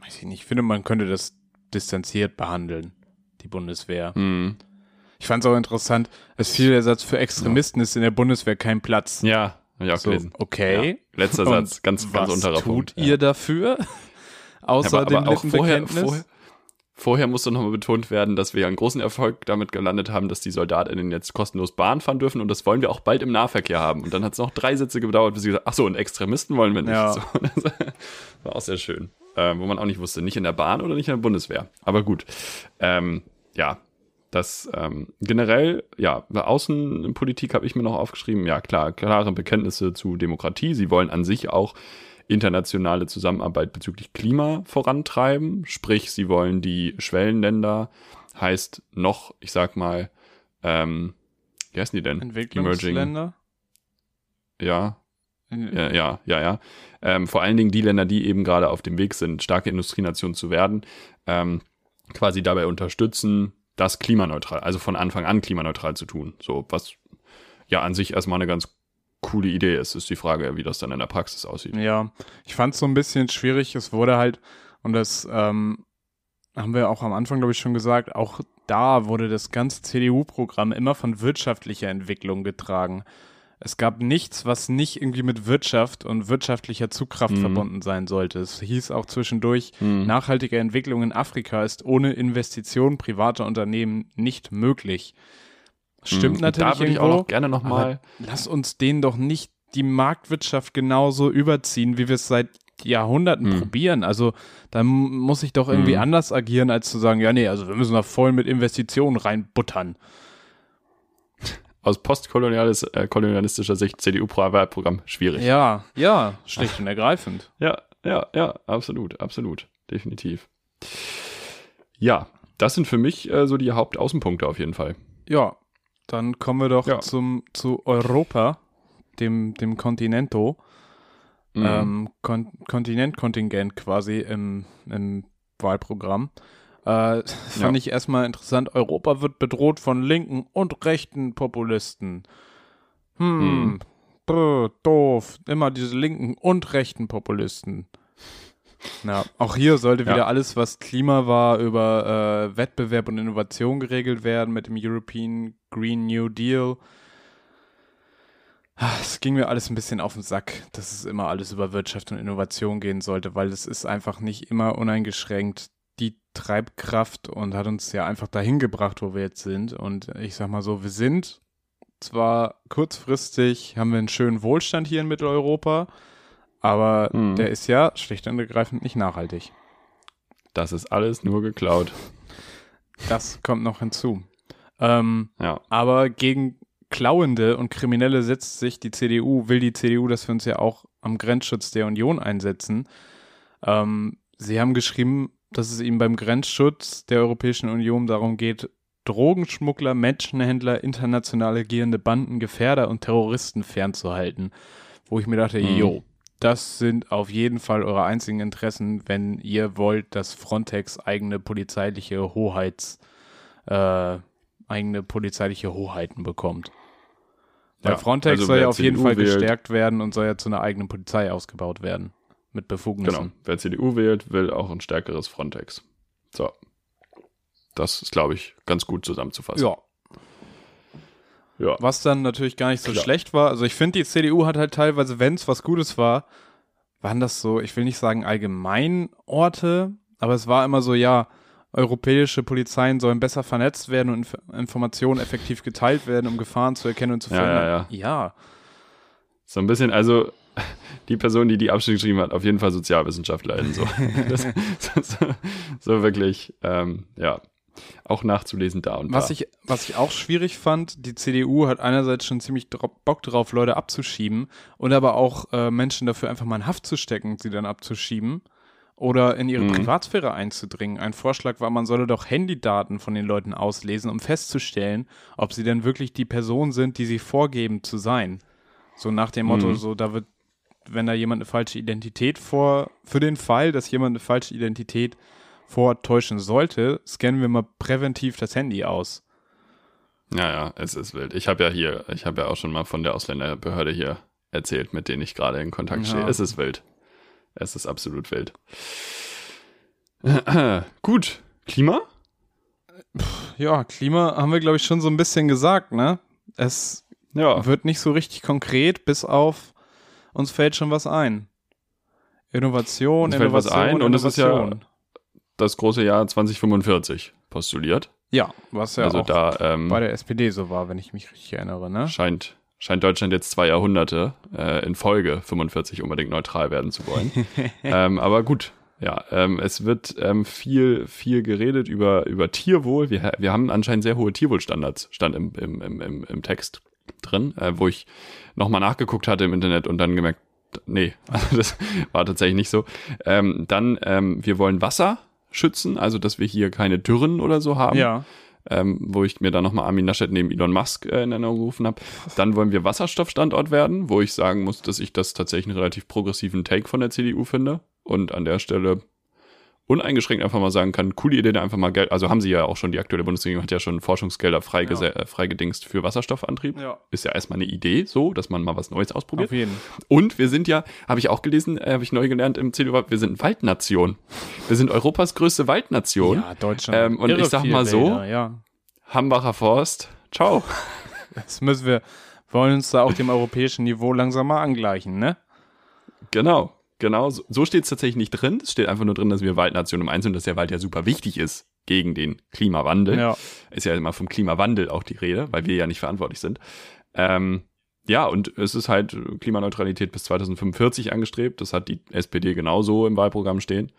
weiß ich nicht, ich finde, man könnte das distanziert behandeln, die Bundeswehr. Mhm. Ich fand es auch interessant, dass viel der Satz für Extremisten ist in der Bundeswehr kein Platz. Ja, habe ich auch gelesen. Okay. Ja. Letzter Satz, ganz unterer Punkt. Was tut ihr dafür? Außer aber dem Lippenbekenntnis? Vorher musste nochmal betont werden, dass wir einen großen Erfolg damit gelandet haben, dass die SoldatInnen jetzt kostenlos Bahn fahren dürfen und das wollen wir auch bald im Nahverkehr haben. Und dann hat es noch 3 Sätze gedauert, bis sie gesagt haben, und Extremisten wollen wir nicht. Ja. So, das war auch sehr schön. Wo man auch nicht wusste, nicht in der Bahn oder nicht in der Bundeswehr. Aber gut, das generell, bei Außenpolitik habe ich mir noch aufgeschrieben, ja klar, klare Bekenntnisse zu Demokratie. Sie wollen an sich auch internationale Zusammenarbeit bezüglich Klima vorantreiben. Sprich, sie wollen die Schwellenländer, heißt noch, ich sag mal, wie heißen die denn? Entwicklungsländer? Ja. Vor allen Dingen die Länder, die eben gerade auf dem Weg sind, starke Industrienationen zu werden, quasi dabei unterstützen, das klimaneutral, also von Anfang an klimaneutral zu tun. So, was ja an sich erstmal eine ganz coole Idee ist die Frage, wie das dann in der Praxis aussieht. Ja, ich fand es so ein bisschen schwierig, es wurde halt, und das haben wir auch am Anfang, glaube ich, schon gesagt, auch da wurde das ganze CDU-Programm immer von wirtschaftlicher Entwicklung getragen. Es gab nichts, was nicht irgendwie mit Wirtschaft und wirtschaftlicher Zugkraft verbunden sein sollte. Es hieß auch zwischendurch, nachhaltige Entwicklung in Afrika ist ohne Investitionen privater Unternehmen nicht möglich. Stimmt natürlich. Da würde ich auch noch gerne nochmal. Lass uns denen doch nicht die Marktwirtschaft genauso überziehen, wie wir es seit Jahrhunderten probieren. Also da muss ich doch irgendwie anders agieren, als zu sagen, ja nee, also wir müssen da voll mit Investitionen reinbuttern. Aus postkolonialistischer Sicht CDU-Wahlprogramm schwierig. Ja, schlicht und ergreifend. Ja, absolut, definitiv. Ja, das sind für mich so die Hauptaußenpunkte auf jeden Fall. Ja, dann kommen wir doch zu Europa, dem Kontinento. Kontinent-Kontingent quasi im Wahlprogramm. Fand ich erstmal interessant. Europa wird bedroht von linken und rechten Populisten. Doof. Immer diese linken und rechten Populisten. Ja, auch hier sollte wieder alles, was Klima war, über Wettbewerb und Innovation geregelt werden mit dem European Green New Deal. Es ging mir alles ein bisschen auf den Sack, dass es immer alles über Wirtschaft und Innovation gehen sollte, weil es ist einfach nicht immer uneingeschränkt die Treibkraft und hat uns ja einfach dahin gebracht, wo wir jetzt sind. Und ich sag mal so, wir sind zwar kurzfristig, haben wir einen schönen Wohlstand hier in Mitteleuropa, aber der ist ja schlicht und ergreifend nicht nachhaltig. Das ist alles nur geklaut. Das kommt noch hinzu. Aber gegen Klauende und Kriminelle setzt sich die CDU, will die CDU, dass wir uns ja auch am Grenzschutz der Union einsetzen. Sie haben geschrieben, dass es ihnen beim Grenzschutz der Europäischen Union darum geht, Drogenschmuggler, Menschenhändler, international agierende Banden, Gefährder und Terroristen fernzuhalten. Wo ich mir dachte, das sind auf jeden Fall eure einzigen Interessen, wenn ihr wollt, dass Frontex eigene polizeiliche Hoheiten bekommt. Weil Frontex soll ja auf jeden Fall gestärkt werden und soll ja zu einer eigenen Polizei ausgebaut werden. Mit Befugnissen. Genau. Wer CDU wählt, will auch ein stärkeres Frontex. So. Das ist, glaube ich, ganz gut zusammenzufassen. Ja. Was dann natürlich gar nicht so schlecht war. Also ich finde, die CDU hat halt teilweise, wenn es was Gutes war, waren das so, ich will nicht sagen Allgemeinorte, aber es war immer so, europäische Polizeien sollen besser vernetzt werden und Informationen effektiv geteilt werden, um Gefahren zu erkennen und zu verhindern. Ja. So ein bisschen, also die Person, die Abschnitte geschrieben hat, auf jeden Fall Sozialwissenschaftlerin. So. So wirklich, auch nachzulesen da und da. Was ich auch schwierig fand, die CDU hat einerseits schon ziemlich Bock drauf, Leute abzuschieben und aber auch Menschen dafür einfach mal in Haft zu stecken und sie dann abzuschieben. Oder in ihre Privatsphäre einzudringen. Ein Vorschlag war, man solle doch Handydaten von den Leuten auslesen, um festzustellen, ob sie denn wirklich die Person sind, die sie vorgeben zu sein. So nach dem Motto, wenn da jemand eine falsche Identität für den Fall, dass jemand eine falsche Identität vortäuschen sollte, scannen wir mal präventiv das Handy aus. Ja, es ist wild. Ich habe ja auch schon mal von der Ausländerbehörde hier erzählt, mit denen ich gerade in Kontakt stehe. Es ist wild. Es ist absolut wild. Gut, Klima? Ja, Klima haben wir, glaube ich, schon so ein bisschen gesagt, ne? Es wird nicht so richtig konkret, bis auf uns fällt schon was ein. Innovation. Und es ist ja das große Jahr 2045 postuliert. Ja, was ja also auch da, bei der SPD so war, wenn ich mich richtig erinnere, ne? Scheint Deutschland jetzt 2 Jahrhunderte in Folge 45 unbedingt neutral werden zu wollen. Aber gut, es wird viel geredet über Tierwohl. Wir haben anscheinend sehr hohe Tierwohlstandards, stand im Text drin, wo ich nochmal nachgeguckt hatte im Internet und dann gemerkt, nee, das war tatsächlich nicht so. Wir wollen Wasser schützen, also dass wir hier keine Dürren oder so haben. Ja. Wo ich mir dann nochmal Armin Laschet neben Elon Musk in Erinnerung gerufen habe. Dann wollen wir Wasserstoffstandort werden, wo ich sagen muss, dass ich das tatsächlich einen relativ progressiven Take von der CDU finde und an der Stelle uneingeschränkt einfach mal sagen kann, coole Idee, da einfach mal Geld, also haben sie ja auch schon, die aktuelle Bundesregierung hat ja schon Forschungsgelder freigedingst für Wasserstoffantrieb. Ja. Ist ja erstmal eine Idee so, dass man mal was Neues ausprobiert. Auf jeden. Und wir sind ja, habe ich auch gelesen, habe ich neu gelernt im CDU, wir sind Waldnation. Wir sind Europas größte Waldnation. Ja, Deutschland. Und ich sag mal so, Hambacher Forst, ciao. Das müssen wir, wollen uns da auch dem europäischen Niveau langsam mal angleichen, ne? Genau, so steht es tatsächlich nicht drin. Es steht einfach nur drin, dass wir Waldnation im Einzelnen, dass der Wald ja super wichtig ist gegen den Klimawandel. Ja. Ist ja immer vom Klimawandel auch die Rede, weil wir ja nicht verantwortlich sind. Ja, und es ist halt Klimaneutralität bis 2045 angestrebt. Das hat die SPD genauso im Wahlprogramm stehen.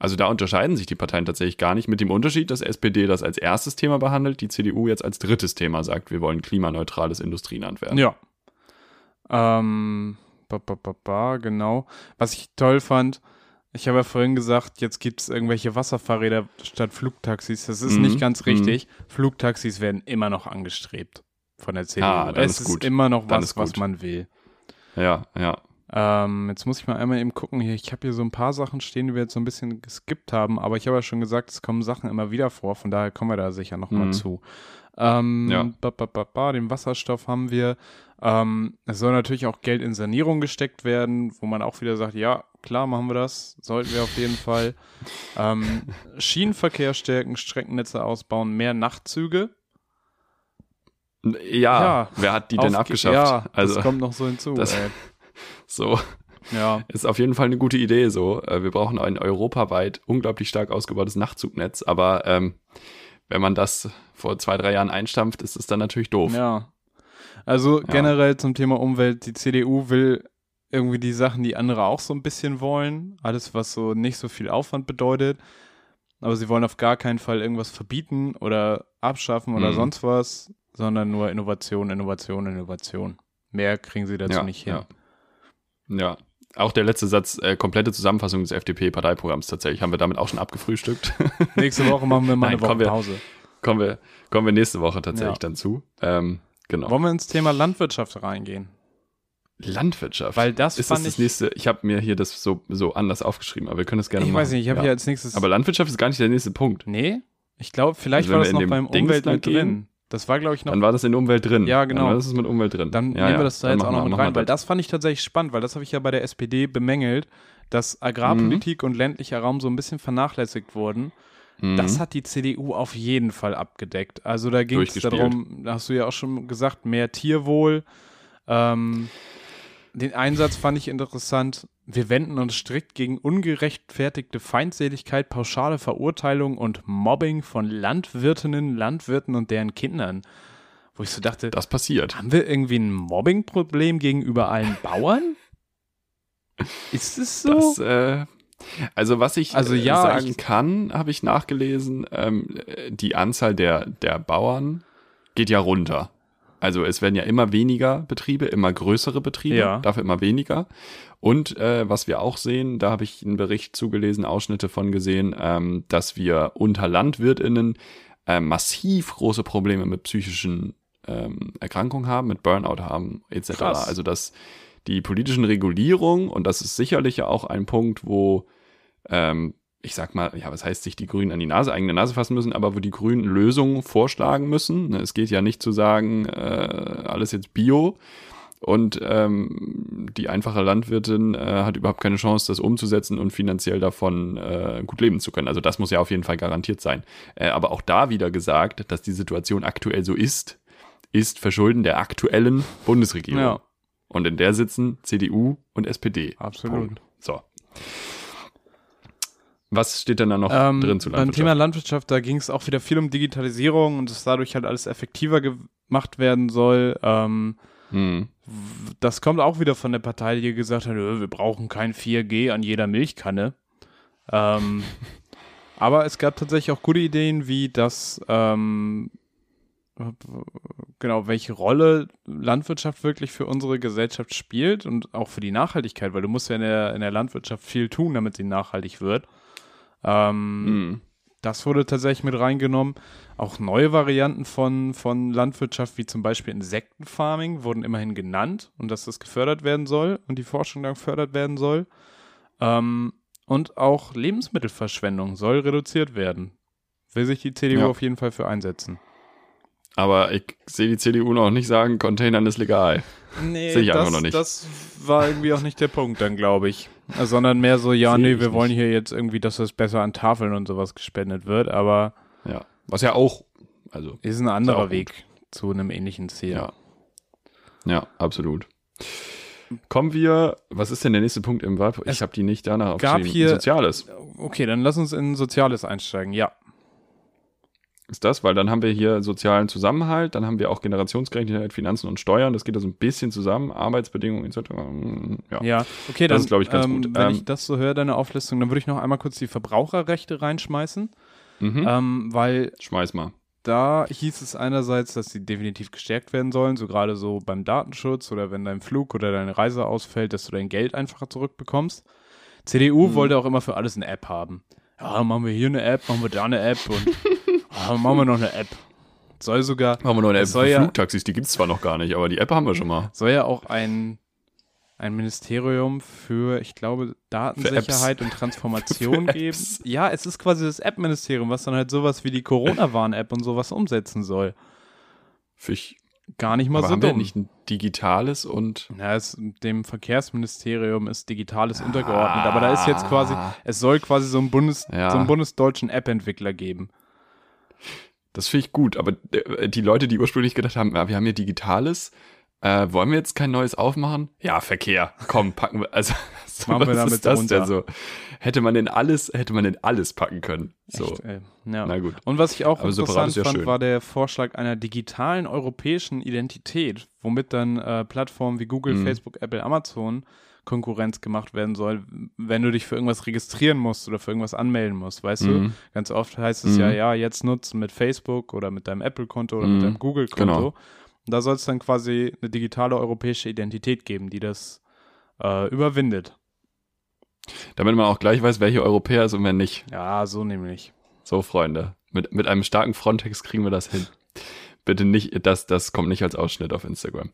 Also da unterscheiden sich die Parteien tatsächlich gar nicht, mit dem Unterschied, dass SPD das als erstes Thema behandelt, die CDU jetzt als drittes Thema sagt, wir wollen klimaneutrales Industrieland werden. Ja. Genau. Was ich toll fand, ich habe ja vorhin gesagt, jetzt gibt es irgendwelche Wasserfahrräder statt Flugtaxis. Das ist nicht ganz richtig. Flugtaxis werden immer noch angestrebt von der CDU. Ah, es ist gut. Immer noch was man will. Ja, ja. Jetzt muss ich mal einmal eben gucken. Hier, ich habe hier so ein paar Sachen stehen, die wir jetzt so ein bisschen geskippt haben. Aber ich habe ja schon gesagt, es kommen Sachen immer wieder vor. Von daher kommen wir da sicher nochmal zu. Den Wasserstoff haben wir. Es soll natürlich auch Geld in Sanierung gesteckt werden, wo man auch wieder sagt, ja, klar, machen wir das. Sollten wir auf jeden Fall. Schienenverkehr stärken, Streckennetze ausbauen, mehr Nachtzüge. Ja, wer hat die denn abgeschafft? Ja, also, das kommt noch so hinzu. So, ja. Ist auf jeden Fall eine gute Idee so. Wir brauchen ein europaweit unglaublich stark ausgebautes Nachzugnetz, aber wenn man das vor 2-3 Jahren einstampft, ist es dann natürlich doof. Ja, also generell zum Thema Umwelt, die CDU will irgendwie die Sachen, die andere auch so ein bisschen wollen, alles was so nicht so viel Aufwand bedeutet, aber sie wollen auf gar keinen Fall irgendwas verbieten oder abschaffen oder sonst was, sondern nur Innovation, Innovation, Innovation. Mehr kriegen sie dazu nicht hin. Ja. Ja, auch der letzte Satz, komplette Zusammenfassung des FDP-Parteiprogramms tatsächlich, haben wir damit auch schon abgefrühstückt. Nächste Woche machen wir mal eine Woche Pause. Kommen wir nächste Woche tatsächlich dann zu. Genau. Wollen wir ins Thema Landwirtschaft reingehen? Landwirtschaft? Weil das ist das nächste. Ich habe mir hier das so anders aufgeschrieben, aber wir können das gerne machen. Ich weiß nicht, ich habe hier als nächstes... Aber Landwirtschaft ist gar nicht der nächste Punkt. Nee, ich glaube, vielleicht war das noch beim Umwelt mit drin. Das war, glaube ich, noch... Dann war das in Umwelt drin. Ja, genau. Dann war das mit Umwelt drin. Dann nehmen wir das da jetzt auch noch mit rein, weil das fand ich tatsächlich spannend, weil das habe ich ja bei der SPD bemängelt, dass Agrarpolitik und ländlicher Raum so ein bisschen vernachlässigt wurden. Das hat die CDU auf jeden Fall abgedeckt. Also da ging es darum, hast du ja auch schon gesagt, mehr Tierwohl. Den Einsatz fand ich interessant. Wir wenden uns strikt gegen ungerechtfertigte Feindseligkeit, pauschale Verurteilung und Mobbing von Landwirtinnen, Landwirten und deren Kindern. Wo ich so dachte, das passiert. Haben wir irgendwie ein Mobbing-Problem gegenüber allen Bauern? Ist es so? Das, was ich sagen kann, habe ich nachgelesen, die Anzahl der Bauern geht ja runter. Also es werden ja immer weniger Betriebe, immer größere Betriebe, dafür immer weniger. Und was wir auch sehen, da habe ich einen Bericht zugelesen, Ausschnitte von gesehen, dass wir unter LandwirtInnen massiv große Probleme mit psychischen Erkrankungen haben, mit Burnout haben etc. Krass. Also dass die politischen Regulierungen, und das ist sicherlich ja auch ein Punkt, wo... ich sag mal, ja, was heißt sich die Grünen an die eigene Nase fassen müssen, aber wo die Grünen Lösungen vorschlagen müssen. Es geht ja nicht zu sagen, alles jetzt Bio und die einfache Landwirtin hat überhaupt keine Chance, das umzusetzen und finanziell davon gut leben zu können. Also das muss ja auf jeden Fall garantiert sein. Aber auch da wieder gesagt, dass die Situation aktuell so ist Verschulden der aktuellen Bundesregierung. Ja. Und in der sitzen CDU und SPD. Absolut. Punkt. So. Was steht denn da noch drin zu Landwirtschaft? Beim Thema Landwirtschaft, da ging es auch wieder viel um Digitalisierung und dass dadurch halt alles effektiver gemacht werden soll. Das kommt auch wieder von der Partei, die gesagt hat, wir brauchen kein 4G an jeder Milchkanne. Aber es gab tatsächlich auch gute Ideen, wie das, welche Rolle Landwirtschaft wirklich für unsere Gesellschaft spielt und auch für die Nachhaltigkeit, weil du musst ja in der Landwirtschaft viel tun, damit sie nachhaltig wird. Das wurde tatsächlich mit reingenommen. Auch neue Varianten von Landwirtschaft, wie zum Beispiel Insektenfarming, wurden immerhin genannt und dass das gefördert werden soll und die Forschung dann gefördert werden soll. Und auch Lebensmittelverschwendung soll reduziert werden. Will sich die CDU auf jeden Fall für einsetzen. Aber ich sehe die CDU noch nicht sagen, Containern ist legal. Nee, sehe ich einfach noch nicht. Das war irgendwie auch nicht der Punkt dann, glaube ich. Sondern mehr so, wir wollen hier jetzt irgendwie, dass das besser an Tafeln und sowas gespendet wird, aber... Ja, was ja auch... also ist ein anderer Weg zu einem ähnlichen Ziel. Ja, absolut. Kommen wir... Was ist denn der nächste Punkt im Wahlprogramm? Ich habe die nicht danach aufgeschrieben. Soziales. Okay, dann lass uns in Soziales einsteigen, ja. ist das, weil dann haben wir hier sozialen Zusammenhalt, dann haben wir auch Generationsgerechtigkeit, Finanzen und Steuern, das geht da so ein bisschen zusammen, Arbeitsbedingungen etc. Ja, okay, das ist, glaube ich, ganz gut. Wenn ich das so höre, deine Auflistung, dann würde ich noch einmal kurz die Verbraucherrechte reinschmeißen, weil... Schmeiß mal. Da hieß es einerseits, dass sie definitiv gestärkt werden sollen, so gerade so beim Datenschutz oder wenn dein Flug oder deine Reise ausfällt, dass du dein Geld einfacher zurückbekommst. CDU wollte auch immer für alles eine App haben. Ja, machen wir hier eine App, machen wir da eine App und machen wir noch eine App. Soll sogar... Machen wir noch eine App für Flugtaxis, die gibt es zwar noch gar nicht, aber die App haben wir schon mal. Soll ja auch ein Ministerium für, ich glaube, Datensicherheit und Transformation geben. Ja, es ist quasi das App-Ministerium, was dann halt sowas wie die Corona-Warn-App und sowas umsetzen soll. Fisch. Gar nicht mal aber so haben dumm. Wir nicht ein digitales und... Na, dem Verkehrsministerium ist digitales untergeordnet, aber da ist jetzt quasi, es soll quasi so einen so einen bundesdeutschen App-Entwickler geben. Das finde ich gut, aber die Leute, die ursprünglich gedacht haben, ja, wir haben hier digitales, wollen wir jetzt kein neues aufmachen? Ja, Verkehr. Komm, packen wir. Also, was ist das runter. Denn so? Hätte man in alles packen können. So. Echt, ja. Na gut. Und was ich auch interessant fand, war der Vorschlag einer digitalen europäischen Identität, womit dann Plattformen wie Google, Facebook, Apple, Amazon Konkurrenz gemacht werden soll, wenn du dich für irgendwas registrieren musst oder für irgendwas anmelden musst, weißt du? Ganz oft heißt es jetzt nutzen mit Facebook oder mit deinem Apple-Konto oder mit deinem Google-Konto. Genau. Da soll es dann quasi eine digitale europäische Identität geben, die das überwindet. Damit man auch gleich weiß, wer hier Europäer ist und wer nicht. Ja, so nämlich. So, Freunde. Mit einem starken Frontex kriegen wir das hin. Bitte nicht, das kommt nicht als Ausschnitt auf Instagram.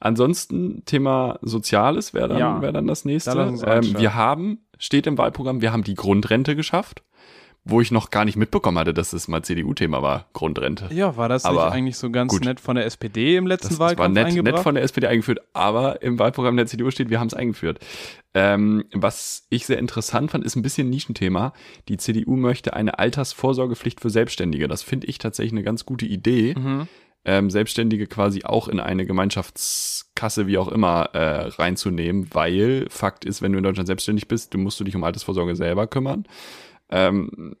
Ansonsten Thema Soziales wäre dann das nächste. Da steht im Wahlprogramm, wir haben die Grundrente geschafft. Wo ich noch gar nicht mitbekommen hatte, dass es mal CDU-Thema war, Grundrente. Ja, war das aber nicht eigentlich so ganz gut. Nett von der SPD im letzten Wahlkampf war nett von der SPD eingeführt, aber im Wahlprogramm der CDU steht, wir haben es eingeführt. Was ich sehr interessant fand, ist ein bisschen ein Nischenthema. Die CDU möchte eine Altersvorsorgepflicht für Selbstständige. Das finde ich tatsächlich eine ganz gute Idee. Selbstständige quasi auch in eine Gemeinschaftskasse, wie auch immer, reinzunehmen, weil Fakt ist, wenn du in Deutschland selbstständig bist, musst du dich um Altersvorsorge selber kümmern.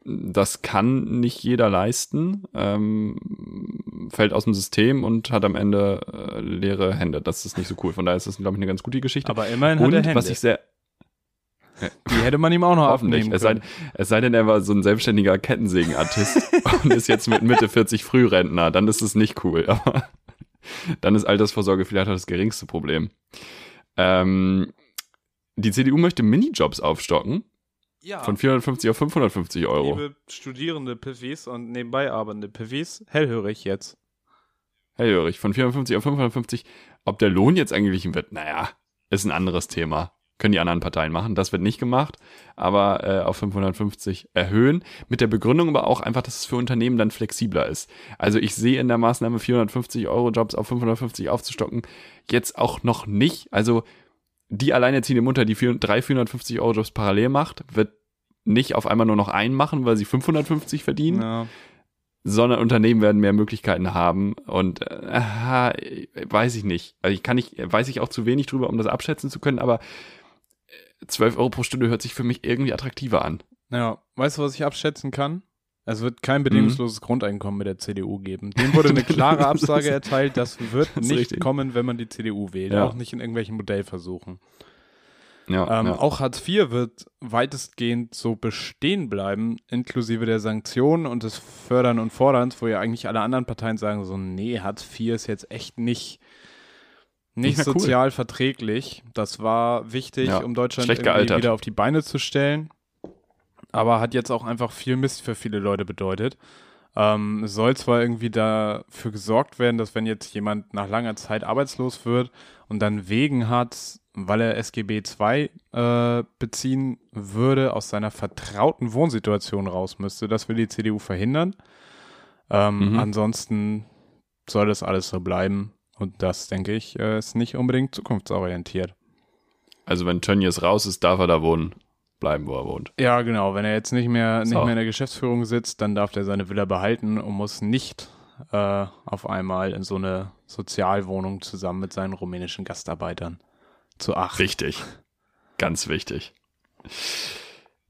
Das kann nicht jeder leisten, fällt aus dem System und hat am Ende leere Hände. Das ist nicht so cool. Von daher ist das, glaube ich, eine ganz gute Geschichte. Aber immerhin hat er Hände. Die hätte man ihm auch noch abnehmen können. Es sei denn, er war so ein selbstständiger Kettensägenartist und ist jetzt mit Mitte 40 Frührentner. Dann ist es nicht cool. Aber dann ist Altersvorsorge vielleicht auch das geringste Problem. Die CDU möchte Minijobs aufstocken. Ja. Von 450 auf 550 €. Liebe studierende Piffis und nebenbei arbeitende Piffis, hellhörig jetzt. Hellhörig, von 450 auf 550. Ob der Lohn jetzt angeglichen wird, naja, ist ein anderes Thema. Können die anderen Parteien machen, das wird nicht gemacht, aber auf 550 erhöhen. Mit der Begründung aber auch einfach, dass es für Unternehmen dann flexibler ist. Also ich sehe in der Maßnahme 450 € Jobs auf 550 aufzustocken jetzt auch noch nicht, also... Die alleinerziehende Mutter, die 450 € Jobs parallel macht, wird nicht auf einmal nur noch einen machen, weil sie 550 verdienen, sondern Unternehmen werden mehr Möglichkeiten haben und weiß ich nicht. Also weiß ich auch zu wenig drüber, um das abschätzen zu können, aber 12 € pro Stunde hört sich für mich irgendwie attraktiver an. Ja, weißt du, was ich abschätzen kann? Es wird kein bedingungsloses Grundeinkommen mit der CDU geben. Dem wurde eine klare Absage erteilt, das wird das nicht richtig. Kommen, wenn man die CDU wählt. Ja. Auch nicht in irgendwelchen Modellversuchen. Ja, Auch Hartz IV wird weitestgehend so bestehen bleiben, inklusive der Sanktionen und des Fördern und Forderns, wo ja eigentlich alle anderen Parteien sagen so, nee, Hartz IV ist jetzt echt nicht sozial verträglich. Das war wichtig, um Deutschland irgendwie wieder auf die Beine zu stellen. Aber hat jetzt auch einfach viel Mist für viele Leute bedeutet. Es soll zwar irgendwie dafür gesorgt werden, dass wenn jetzt jemand nach langer Zeit arbeitslos wird und dann wegen hat, weil er SGB II beziehen würde, aus seiner vertrauten Wohnsituation raus müsste. Das will die CDU verhindern. Ansonsten soll das alles so bleiben. Und das, denke ich, ist nicht unbedingt zukunftsorientiert. Also wenn Tönnies raus ist, darf er da wohnen. Bleiben, wo er wohnt. Ja, genau. Wenn er jetzt nicht mehr in der Geschäftsführung sitzt, dann darf er seine Villa behalten und muss nicht auf einmal in so eine Sozialwohnung zusammen mit seinen rumänischen Gastarbeitern zu 8. Richtig. Ganz wichtig.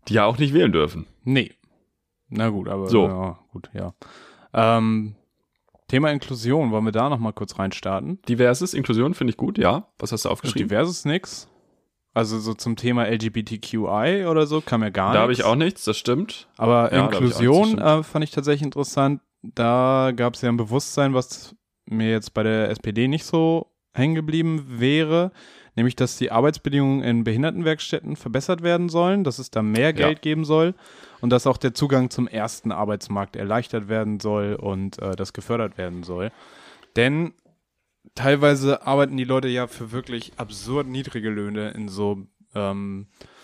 Die ja auch nicht wählen dürfen. Nee. Na gut, aber so. Ja, gut, ja. Thema Inklusion, wollen wir da nochmal kurz reinstarten? Diverses, Inklusion finde ich gut, ja. Was hast du aufgeschrieben? Diverses nix. Also so zum Thema LGBTQI oder so kam ja gar nichts. Da habe ich auch nichts, das stimmt. Aber ja, Inklusion fand ich tatsächlich interessant. Da gab es ja ein Bewusstsein, was mir jetzt bei der SPD nicht so hängen geblieben wäre, nämlich, dass die Arbeitsbedingungen in Behindertenwerkstätten verbessert werden sollen, dass es da mehr Geld geben soll und dass auch der Zugang zum ersten Arbeitsmarkt erleichtert werden soll und das gefördert werden soll. Denn teilweise arbeiten die Leute ja für wirklich absurd niedrige Löhne in so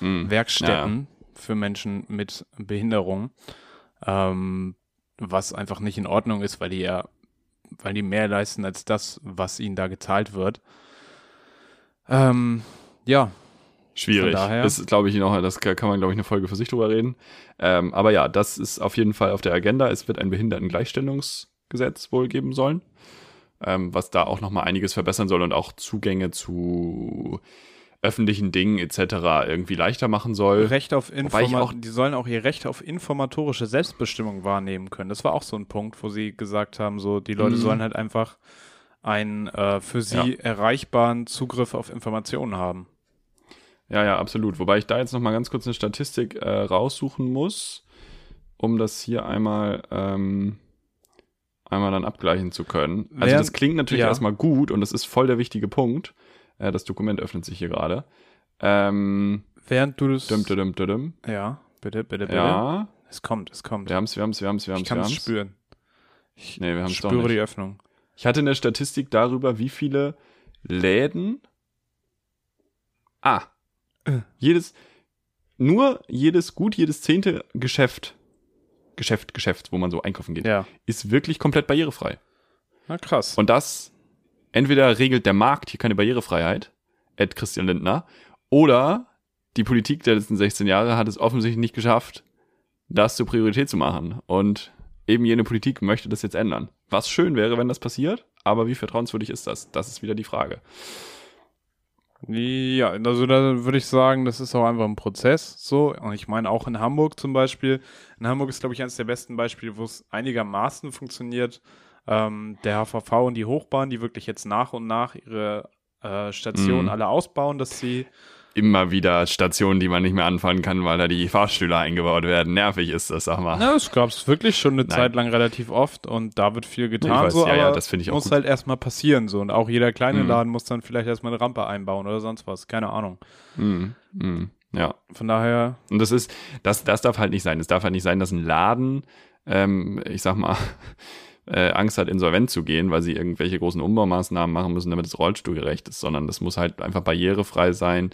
Werkstätten für Menschen mit Behinderung, was einfach nicht in Ordnung ist, weil die mehr leisten als das, was ihnen da gezahlt wird. Schwierig. Das glaube ich noch, das kann man, glaube ich, eine Folge für sich drüber reden. Aber ja, das ist auf jeden Fall auf der Agenda. Es wird ein Behindertengleichstellungsgesetz wohl geben sollen, was da auch nochmal einiges verbessern soll und auch Zugänge zu öffentlichen Dingen etc. irgendwie leichter machen soll. Die sollen auch ihr Recht auf informatorische Selbstbestimmung wahrnehmen können. Das war auch so ein Punkt, wo sie gesagt haben, so die Leute sollen halt einfach einen für sie erreichbaren Zugriff auf Informationen haben. Ja, ja, absolut. Wobei ich da jetzt nochmal ganz kurz eine Statistik raussuchen muss, um das hier einmal dann abgleichen zu können. Also das klingt natürlich erstmal gut und das ist voll der wichtige Punkt. Das Dokument öffnet sich hier gerade. Während du das... Ja, bitte. Ja. Es kommt. Wir haben's. Ich kann es spüren. Ich spüre die Öffnung. Ich hatte eine Statistik darüber, wie viele Läden... jedes 10. Geschäft, wo man so einkaufen geht, ist wirklich komplett barrierefrei. Na krass. Und das entweder regelt der Markt hier keine Barrierefreiheit, @ Christian Lindner, oder die Politik der letzten 16 Jahre hat es offensichtlich nicht geschafft, das zur Priorität zu machen. Und eben jene Politik möchte das jetzt ändern. Was schön wäre, wenn das passiert, aber wie vertrauenswürdig ist das? Das ist wieder die Frage. Ja, also da würde ich sagen, das ist auch einfach ein Prozess so. Und ich meine auch in Hamburg zum Beispiel. In Hamburg ist, glaube ich, eines der besten Beispiele, wo es einigermaßen funktioniert. Der HVV und die Hochbahn, die wirklich jetzt nach und nach ihre Stationen alle ausbauen, dass sie... Immer wieder Stationen, die man nicht mehr anfahren kann, weil da die Fahrstühle eingebaut werden. Nervig ist das, sag mal. Ja, das gab es wirklich schon eine Zeit lang relativ oft und da wird viel getan. Ich weiß, so, aber das finde ich auch muss gut. Halt erstmal passieren so und auch jeder kleine Laden muss dann vielleicht erstmal eine Rampe einbauen oder sonst was. Keine Ahnung. Ja. Von daher. Und das ist, das darf halt nicht sein. Es darf halt nicht sein, dass ein Laden, ich sag mal, Angst hat, insolvent zu gehen, weil sie irgendwelche großen Umbaumaßnahmen machen müssen, damit es rollstuhlgerecht ist, sondern das muss halt einfach barrierefrei sein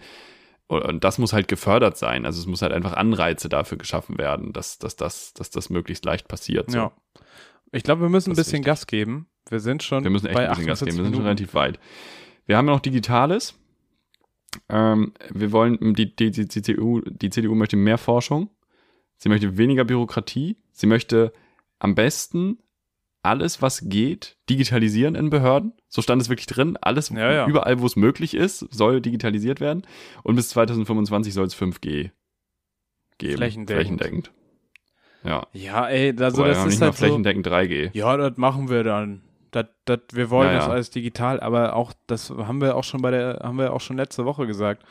und das muss halt gefördert sein. Also es muss halt einfach Anreize dafür geschaffen werden, dass das möglichst leicht passiert. So. Ja. Ich glaube, wir müssen ein bisschen Gas geben. Wir müssen echt ein bisschen Gas geben. Wir sind schon relativ weit. Wir haben noch Digitales. Wir wollen, die CDU möchte mehr Forschung. Sie möchte weniger Bürokratie. Sie möchte am besten alles, was geht, digitalisieren in Behörden. So stand es wirklich drin. Alles, überall, wo es möglich ist, soll digitalisiert werden. Und bis 2025 soll es 5G geben. Flächendeckend. Ja. Ja, ey, also das ist halt so. Flächendeckend 3G. Ja, das machen wir dann. Wir wollen das alles digital, aber auch, das haben wir auch schon letzte Woche gesagt.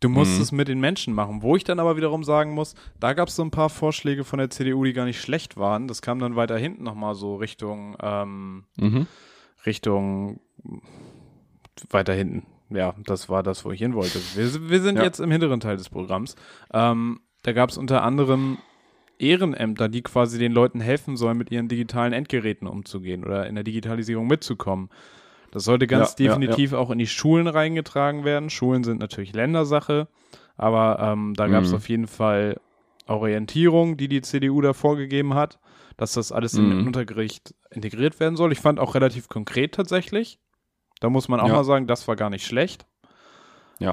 Du musst es mit den Menschen machen. Wo ich dann aber wiederum sagen muss, da gab es so ein paar Vorschläge von der CDU, die gar nicht schlecht waren. Das kam dann weiter hinten nochmal so Richtung, weiter hinten. Ja, das war das, wo ich hin wollte. Wir sind jetzt im hinteren Teil des Programms. Da gab es unter anderem Ehrenämter, die quasi den Leuten helfen sollen, mit ihren digitalen Endgeräten umzugehen oder in der Digitalisierung mitzukommen. Das sollte ganz definitiv auch in die Schulen reingetragen werden. Schulen sind natürlich Ländersache, aber da gab es auf jeden Fall Orientierung, die CDU da vorgegeben hat, dass das alles in den Unterricht integriert werden soll. Ich fand auch relativ konkret tatsächlich. Da muss man auch mal sagen, das war gar nicht schlecht. Ja,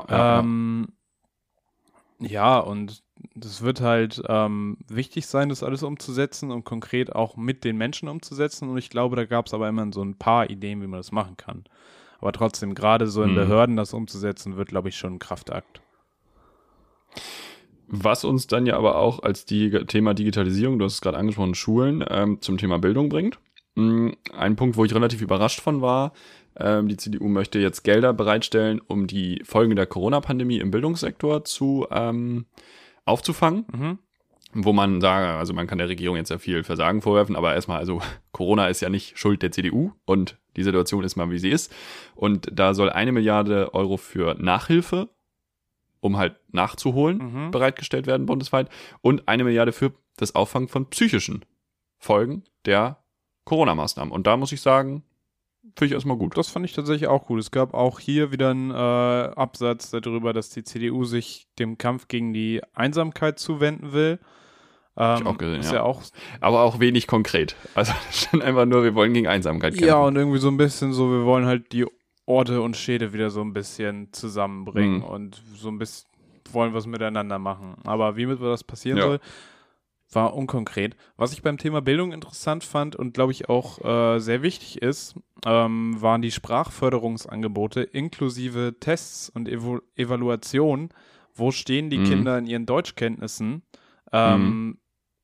und das wird halt wichtig sein, das alles umzusetzen und konkret auch mit den Menschen umzusetzen. Und ich glaube, da gab es aber immer so ein paar Ideen, wie man das machen kann. Aber trotzdem, gerade so in Behörden das umzusetzen, wird, glaube ich, schon ein Kraftakt. Was uns dann ja aber auch als Thema Digitalisierung, du hast es gerade angesprochen, Schulen, zum Thema Bildung bringt. Ein Punkt, wo ich relativ überrascht von war, die CDU möchte jetzt Gelder bereitstellen, um die Folgen der Corona-Pandemie im Bildungssektor aufzufangen. Mhm. Wo man sagt, also man kann der Regierung jetzt ja viel Versagen vorwerfen, aber erstmal, also Corona ist ja nicht Schuld der CDU und die Situation ist mal, wie sie ist. Und da soll 1 Milliarde Euro für Nachhilfe, um halt nachzuholen, bereitgestellt werden bundesweit und 1 Milliarde für das Auffangen von psychischen Folgen der Corona-Maßnahmen. Und da muss ich sagen, finde ich erstmal gut. Das fand ich tatsächlich auch gut. Es gab auch hier wieder einen Absatz darüber, dass die CDU sich dem Kampf gegen die Einsamkeit zuwenden will. Hab ich auch gesehen, ja. Aber auch wenig konkret. Also das stand einfach nur, wir wollen gegen Einsamkeit kämpfen. Ja, und irgendwie so ein bisschen so, wir wollen halt die Orte und Städte wieder so ein bisschen zusammenbringen und so ein bisschen wollen was miteinander machen. Aber wie mit das passieren soll, war unkonkret. Was ich beim Thema Bildung interessant fand und glaube ich auch sehr wichtig ist, waren die Sprachförderungsangebote inklusive Tests und Evaluation. Wo stehen die Kinder in ihren Deutschkenntnissen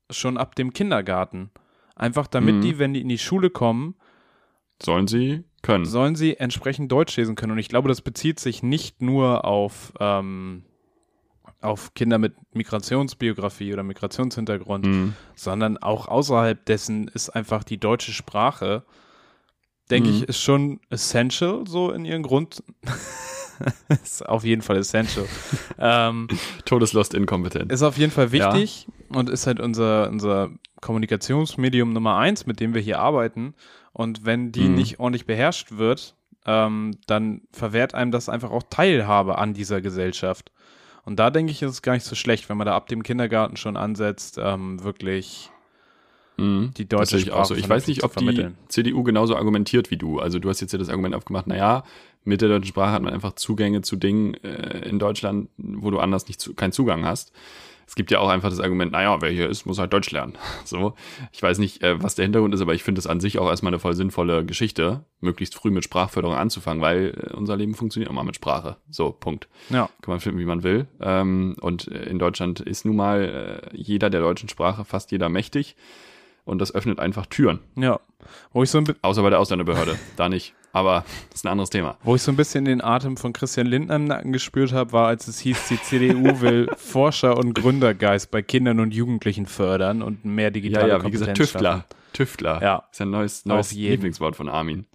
schon ab dem Kindergarten? Einfach damit die, wenn die in die Schule kommen, sollen sie entsprechend Deutsch lesen können. Und ich glaube, das bezieht sich nicht nur auf Kinder mit Migrationsbiografie oder Migrationshintergrund, sondern auch außerhalb dessen ist einfach die deutsche Sprache, denke ich, ist schon essential, so in ihren Grund. Ist auf jeden Fall essential. Todeslust inkompetent. Ist auf jeden Fall wichtig und ist halt unser Kommunikationsmedium Nummer 1, mit dem wir hier arbeiten. Und wenn die nicht ordentlich beherrscht wird, dann verwehrt einem das einfach auch Teilhabe an dieser Gesellschaft. Und da denke ich, ist es gar nicht so schlecht, wenn man da ab dem Kindergarten schon ansetzt, wirklich die deutsche Sprache zu vermitteln. Ich weiß nicht, ob die CDU genauso argumentiert wie du. Also du hast jetzt ja das Argument aufgemacht, naja, mit der deutschen Sprache hat man einfach Zugänge zu Dingen in Deutschland, wo du anders keinen Zugang hast. Es gibt ja auch einfach das Argument, naja, wer hier ist, muss halt Deutsch lernen. So, ich weiß nicht, was der Hintergrund ist, aber ich finde es an sich auch erstmal eine voll sinnvolle Geschichte, möglichst früh mit Sprachförderung anzufangen, weil unser Leben funktioniert auch mal mit Sprache. So, Punkt. Ja. Kann man finden, wie man will. Und in Deutschland ist nun mal jeder der deutschen Sprache, fast jeder mächtig. Und das öffnet einfach Türen. Ja. Wo ich so außer bei der Ausländerbehörde, da nicht. Aber das ist ein anderes Thema. Wo ich so ein bisschen den Atem von Christian Lindner im Nacken gespürt habe, war, als es hieß, die CDU will Forscher- und Gründergeist bei Kindern und Jugendlichen fördern und mehr digitale Kompetenz. Ja, wie gesagt, Tüftler. Ja. Ist ein neues Lieblingswort von Armin.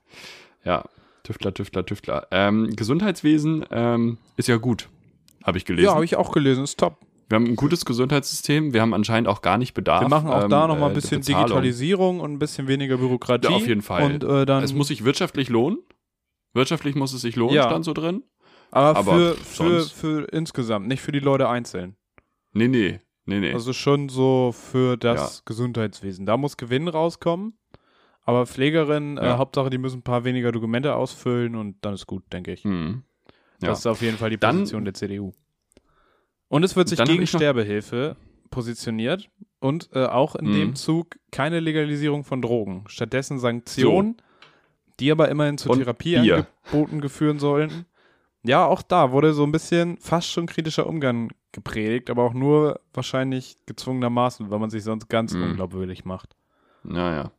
Ja, Tüftler. Gesundheitswesen ist ja gut, habe ich gelesen. Ja, habe ich auch gelesen, ist top. Wir haben ein gutes Gesundheitssystem, wir haben anscheinend auch gar nicht Bedarf. Wir machen auch da nochmal ein bisschen Digitalisierung und ein bisschen weniger Bürokratie. Ja, auf jeden Fall. Und, dann es muss sich wirtschaftlich lohnen. Wirtschaftlich muss es sich lohnen, stand so drin. Aber für insgesamt, nicht für die Leute einzeln. Nee. Also schon so für das Gesundheitswesen. Da muss Gewinn rauskommen, aber Pflegerinnen, Hauptsache die müssen ein paar weniger Dokumente ausfüllen und dann ist gut, denke ich. Mhm. Ja. Das ist auf jeden Fall die Position der CDU. Und es wird sich gegen Sterbehilfe positioniert und auch in dem Zug keine Legalisierung von Drogen. Stattdessen Sanktionen, die aber immerhin zur Therapie angeboten führen sollen. Ja, auch da wurde so ein bisschen fast schon kritischer Umgang gepredigt, aber auch nur wahrscheinlich gezwungenermaßen, weil man sich sonst ganz unglaubwürdig macht. Naja.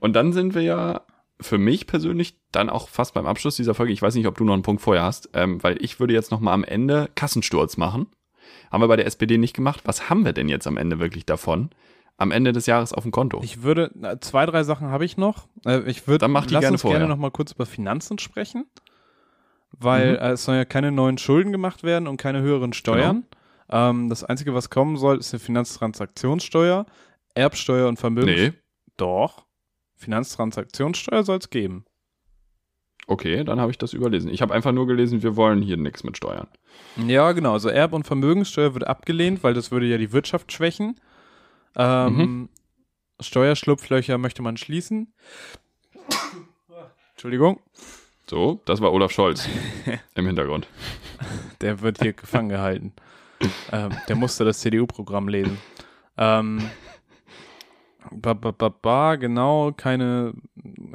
Und dann sind wir für mich persönlich dann auch fast beim Abschluss dieser Folge. Ich weiß nicht, ob du noch einen Punkt vorher hast, weil ich würde jetzt nochmal am Ende Kassensturz machen. Haben wir bei der SPD nicht gemacht. Was haben wir denn jetzt am Ende wirklich davon? Am Ende des Jahres auf dem Konto? Ich würde, 2, 3 Sachen habe ich noch. Lass uns gerne nochmal kurz über Finanzen sprechen, weil es sollen ja keine neuen Schulden gemacht werden und keine höheren Steuern. Genau. Das Einzige, was kommen soll, ist eine Finanztransaktionssteuer, Erbsteuer und Vermögen. Nee. Doch. Finanztransaktionssteuer soll es geben. Okay, dann habe ich das überlesen. Ich habe einfach nur gelesen, wir wollen hier nichts mit Steuern. Ja, genau. Also Erb- und Vermögenssteuer wird abgelehnt, weil das würde ja die Wirtschaft schwächen. Steuerschlupflöcher möchte man schließen. Entschuldigung. So, das war Olaf Scholz im Hintergrund. Der wird hier gefangen gehalten. Der musste das CDU-Programm lesen. Genau, keine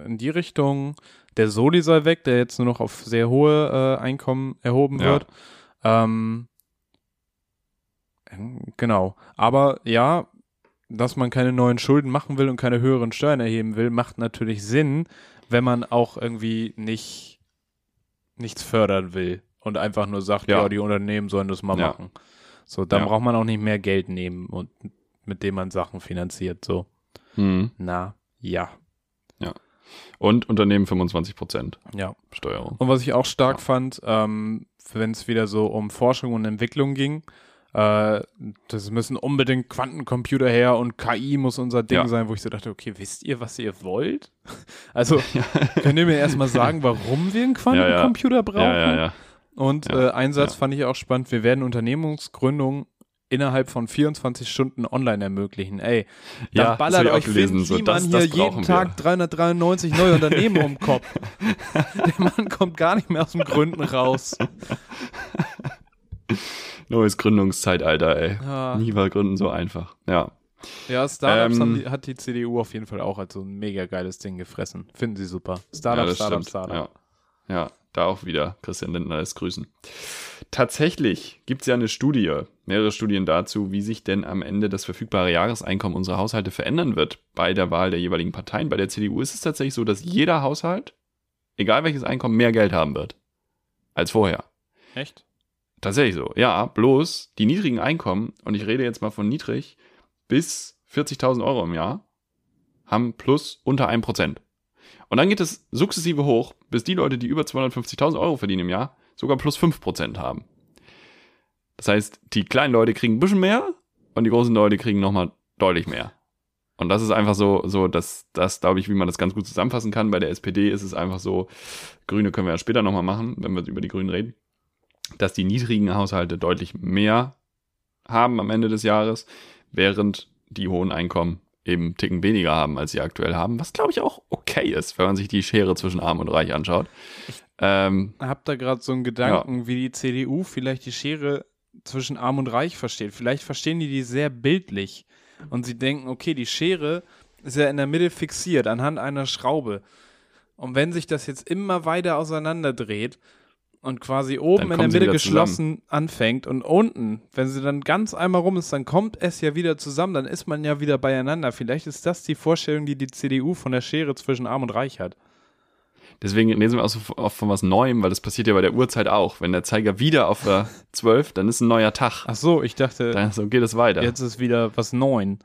in die Richtung. Der Soli soll weg, der jetzt nur noch auf sehr hohe Einkommen erhoben wird. Genau. Aber ja, dass man keine neuen Schulden machen will und keine höheren Steuern erheben will, macht natürlich Sinn, wenn man auch irgendwie nichts fördern will und einfach nur sagt, ja, die Unternehmen sollen das mal machen. So, dann braucht man auch nicht mehr Geld nehmen und mit dem man Sachen finanziert, so. Ja. Und Unternehmen 25% Steuerung. Und was ich auch stark fand, wenn es wieder so um Forschung und Entwicklung ging, das müssen unbedingt Quantencomputer her und KI muss unser Ding sein, wo ich so dachte, okay, wisst ihr, was ihr wollt? Also, könnt ihr mir erstmal sagen, warum wir einen Quantencomputer brauchen? Ein Satz fand ich auch spannend, wir werden Unternehmensgründung innerhalb von 24 Stunden online ermöglichen. Ey, dann ballert euch Finn-Siemann hier jeden Tag 393 neue Unternehmen um den Kopf. Der Mann kommt gar nicht mehr aus dem Gründen raus. Neues Gründungszeitalter, ey. Ja. Nie war Gründen so einfach. Ja, Startups hat die CDU auf jeden Fall auch als so ein mega geiles Ding gefressen. Finden sie super. Startup. Ja, da auch wieder Christian Lindner lässt grüßen. Tatsächlich gibt es ja eine Studie, mehrere Studien dazu, wie sich denn am Ende das verfügbare Jahreseinkommen unserer Haushalte verändern wird bei der Wahl der jeweiligen Parteien. Bei der CDU ist es tatsächlich so, dass jeder Haushalt, egal welches Einkommen, mehr Geld haben wird als vorher. Echt? Tatsächlich so. Ja, bloß die niedrigen Einkommen, und ich rede jetzt mal von niedrig, bis 40.000 Euro im Jahr, haben plus unter 1%. Und dann geht es sukzessive hoch, bis die Leute, die über 250.000 Euro verdienen im Jahr, sogar plus 5% haben. Das heißt, die kleinen Leute kriegen ein bisschen mehr und die großen Leute kriegen nochmal deutlich mehr. Und das ist einfach so dass das, glaube ich, wie man das ganz gut zusammenfassen kann. Bei der SPD ist es einfach so, Grüne können wir ja später nochmal machen, wenn wir über die Grünen reden, dass die niedrigen Haushalte deutlich mehr haben am Ende des Jahres, während die hohen Einkommen eben einen Ticken weniger haben, als sie aktuell haben, was, glaube ich, auch okay ist, wenn man sich die Schere zwischen Arm und Reich anschaut. Ich habe da gerade so einen Gedanken, wie die CDU vielleicht die Schere zwischen Arm und Reich versteht. Vielleicht verstehen die sehr bildlich und sie denken, okay, die Schere ist ja in der Mitte fixiert anhand einer Schraube. Und wenn sich das jetzt immer weiter auseinanderdreht und quasi oben in der Mitte geschlossen anfängt und unten, wenn sie dann ganz einmal rum ist, dann kommt es ja wieder zusammen, dann ist man ja wieder beieinander. Vielleicht ist das die Vorstellung, die die CDU von der Schere zwischen Arm und Reich hat. Deswegen reden wir auch so oft von was Neuem, weil das passiert ja bei der Uhrzeit auch. Wenn der Zeiger wieder auf der 12, dann ist ein neuer Tag. Ach so, ich dachte, so geht es weiter. Jetzt ist wieder was 9.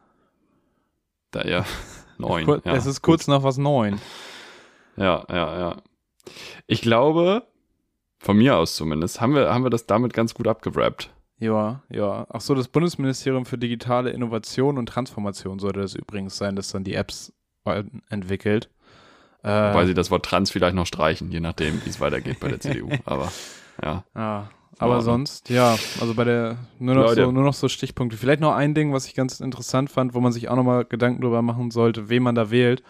Es ist kurz nach was 9. Ja. Ich glaube, von mir aus zumindest, haben wir das damit ganz gut abgewrappt. Ja. Ach so, das Bundesministerium für digitale Innovation und Transformation sollte das übrigens sein, das dann die Apps entwickelt. Weil sie das Wort trans vielleicht noch streichen, je nachdem, wie es weitergeht bei der CDU. Aber also bei der nur noch so Stichpunkte. Vielleicht noch ein Ding, was ich ganz interessant fand, wo man sich auch nochmal Gedanken darüber machen sollte, wen man da wählt.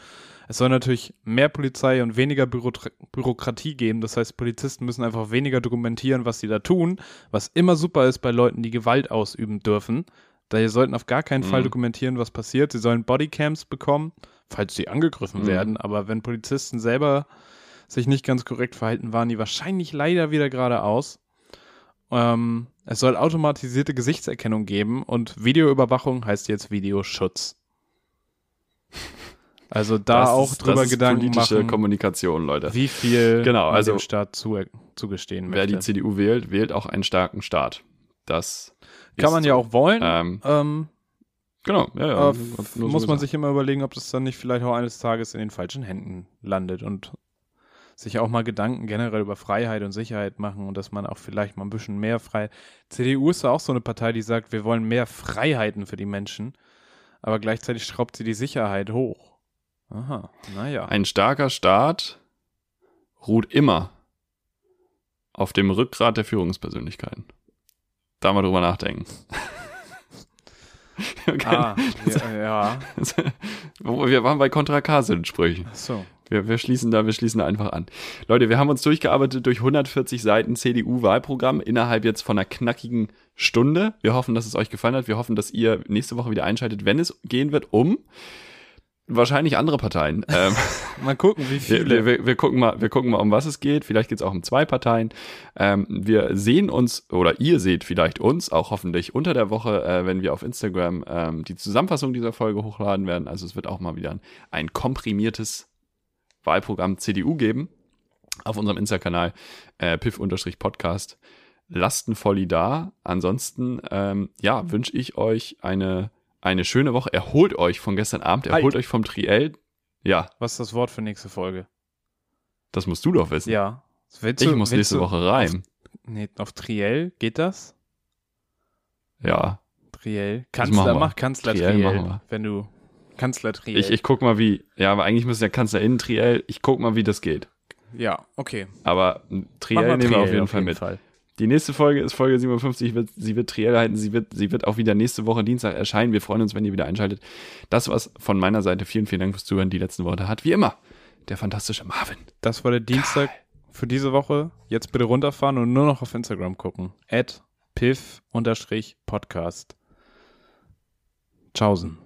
Es soll natürlich mehr Polizei und weniger Bürokratie geben. Das heißt, Polizisten müssen einfach weniger dokumentieren, was sie da tun, was immer super ist bei Leuten, die Gewalt ausüben dürfen. Daher sollten auf gar keinen Fall dokumentieren, was passiert. Sie sollen Bodycams bekommen, falls sie angegriffen werden. Aber wenn Polizisten selber sich nicht ganz korrekt verhalten, waren die wahrscheinlich leider wieder geradeaus. Es soll automatisierte Gesichtserkennung geben und Videoüberwachung heißt jetzt Videoschutz. Also da auch drüber Gedanken machen. Politische Kommunikation, Leute. Wie viel dem Staat zugestehen möchte. Wer die CDU wählt, wählt auch einen starken Staat. Das kann man ja auch wollen. Muss man sich immer überlegen, ob das dann nicht vielleicht auch eines Tages in den falschen Händen landet und sich auch mal Gedanken generell über Freiheit und Sicherheit machen und dass man auch vielleicht mal ein bisschen mehr frei. CDU ist ja auch so eine Partei, die sagt, wir wollen mehr Freiheiten für die Menschen, aber gleichzeitig schraubt sie die Sicherheit hoch. Aha, naja. Ein starker Staat ruht immer auf dem Rückgrat der Führungspersönlichkeiten. Da mal drüber nachdenken. Wir waren bei Kontra K Sprüchen. Ach so. Wir schließen da einfach an. Leute, wir haben uns durchgearbeitet durch 140 Seiten CDU-Wahlprogramm innerhalb jetzt von einer knackigen Stunde. Wir hoffen, dass es euch gefallen hat. Wir hoffen, dass ihr nächste Woche wieder einschaltet, wenn es gehen wird, um Wahrscheinlich andere Parteien. Mal gucken, wie viele. Wir gucken mal, um was es geht. Vielleicht geht es auch um zwei Parteien. Wir sehen uns, oder ihr seht vielleicht uns, auch hoffentlich unter der Woche, wenn wir auf Instagram die Zusammenfassung dieser Folge hochladen werden. Also es wird auch mal wieder ein komprimiertes Wahlprogramm CDU geben auf unserem Insta-Kanal piv-podcast. Lasst ein Volli da. Ansonsten wünsche ich euch eine schöne Woche. Erholt euch von gestern Abend, erholt euch vom Triell. Ja. Was ist das Wort für nächste Folge? Das musst du doch wissen. Ja. Ich muss nächste Woche rein. Auf Triell geht das? Ja. Triell. Kanzler Triell. Wenn du Kanzler Triell. Ich guck mal, wie. Ja, aber eigentlich müssen ja KanzlerInnen Triell. Ich guck mal, wie das geht. Ja, okay. Aber Triell nehmen wir auf jeden Fall mit. Die nächste Folge ist Folge 57, sie wird Triell halten, sie wird auch wieder nächste Woche Dienstag erscheinen. Wir freuen uns, wenn ihr wieder einschaltet. Das war's von meiner Seite. Vielen, vielen Dank fürs Zuhören. Die letzten Worte hat wie immer der fantastische Marvin. Das war der Dienstag für diese Woche. Jetzt bitte runterfahren und nur noch auf Instagram gucken. @piv_podcast. Tschaußen.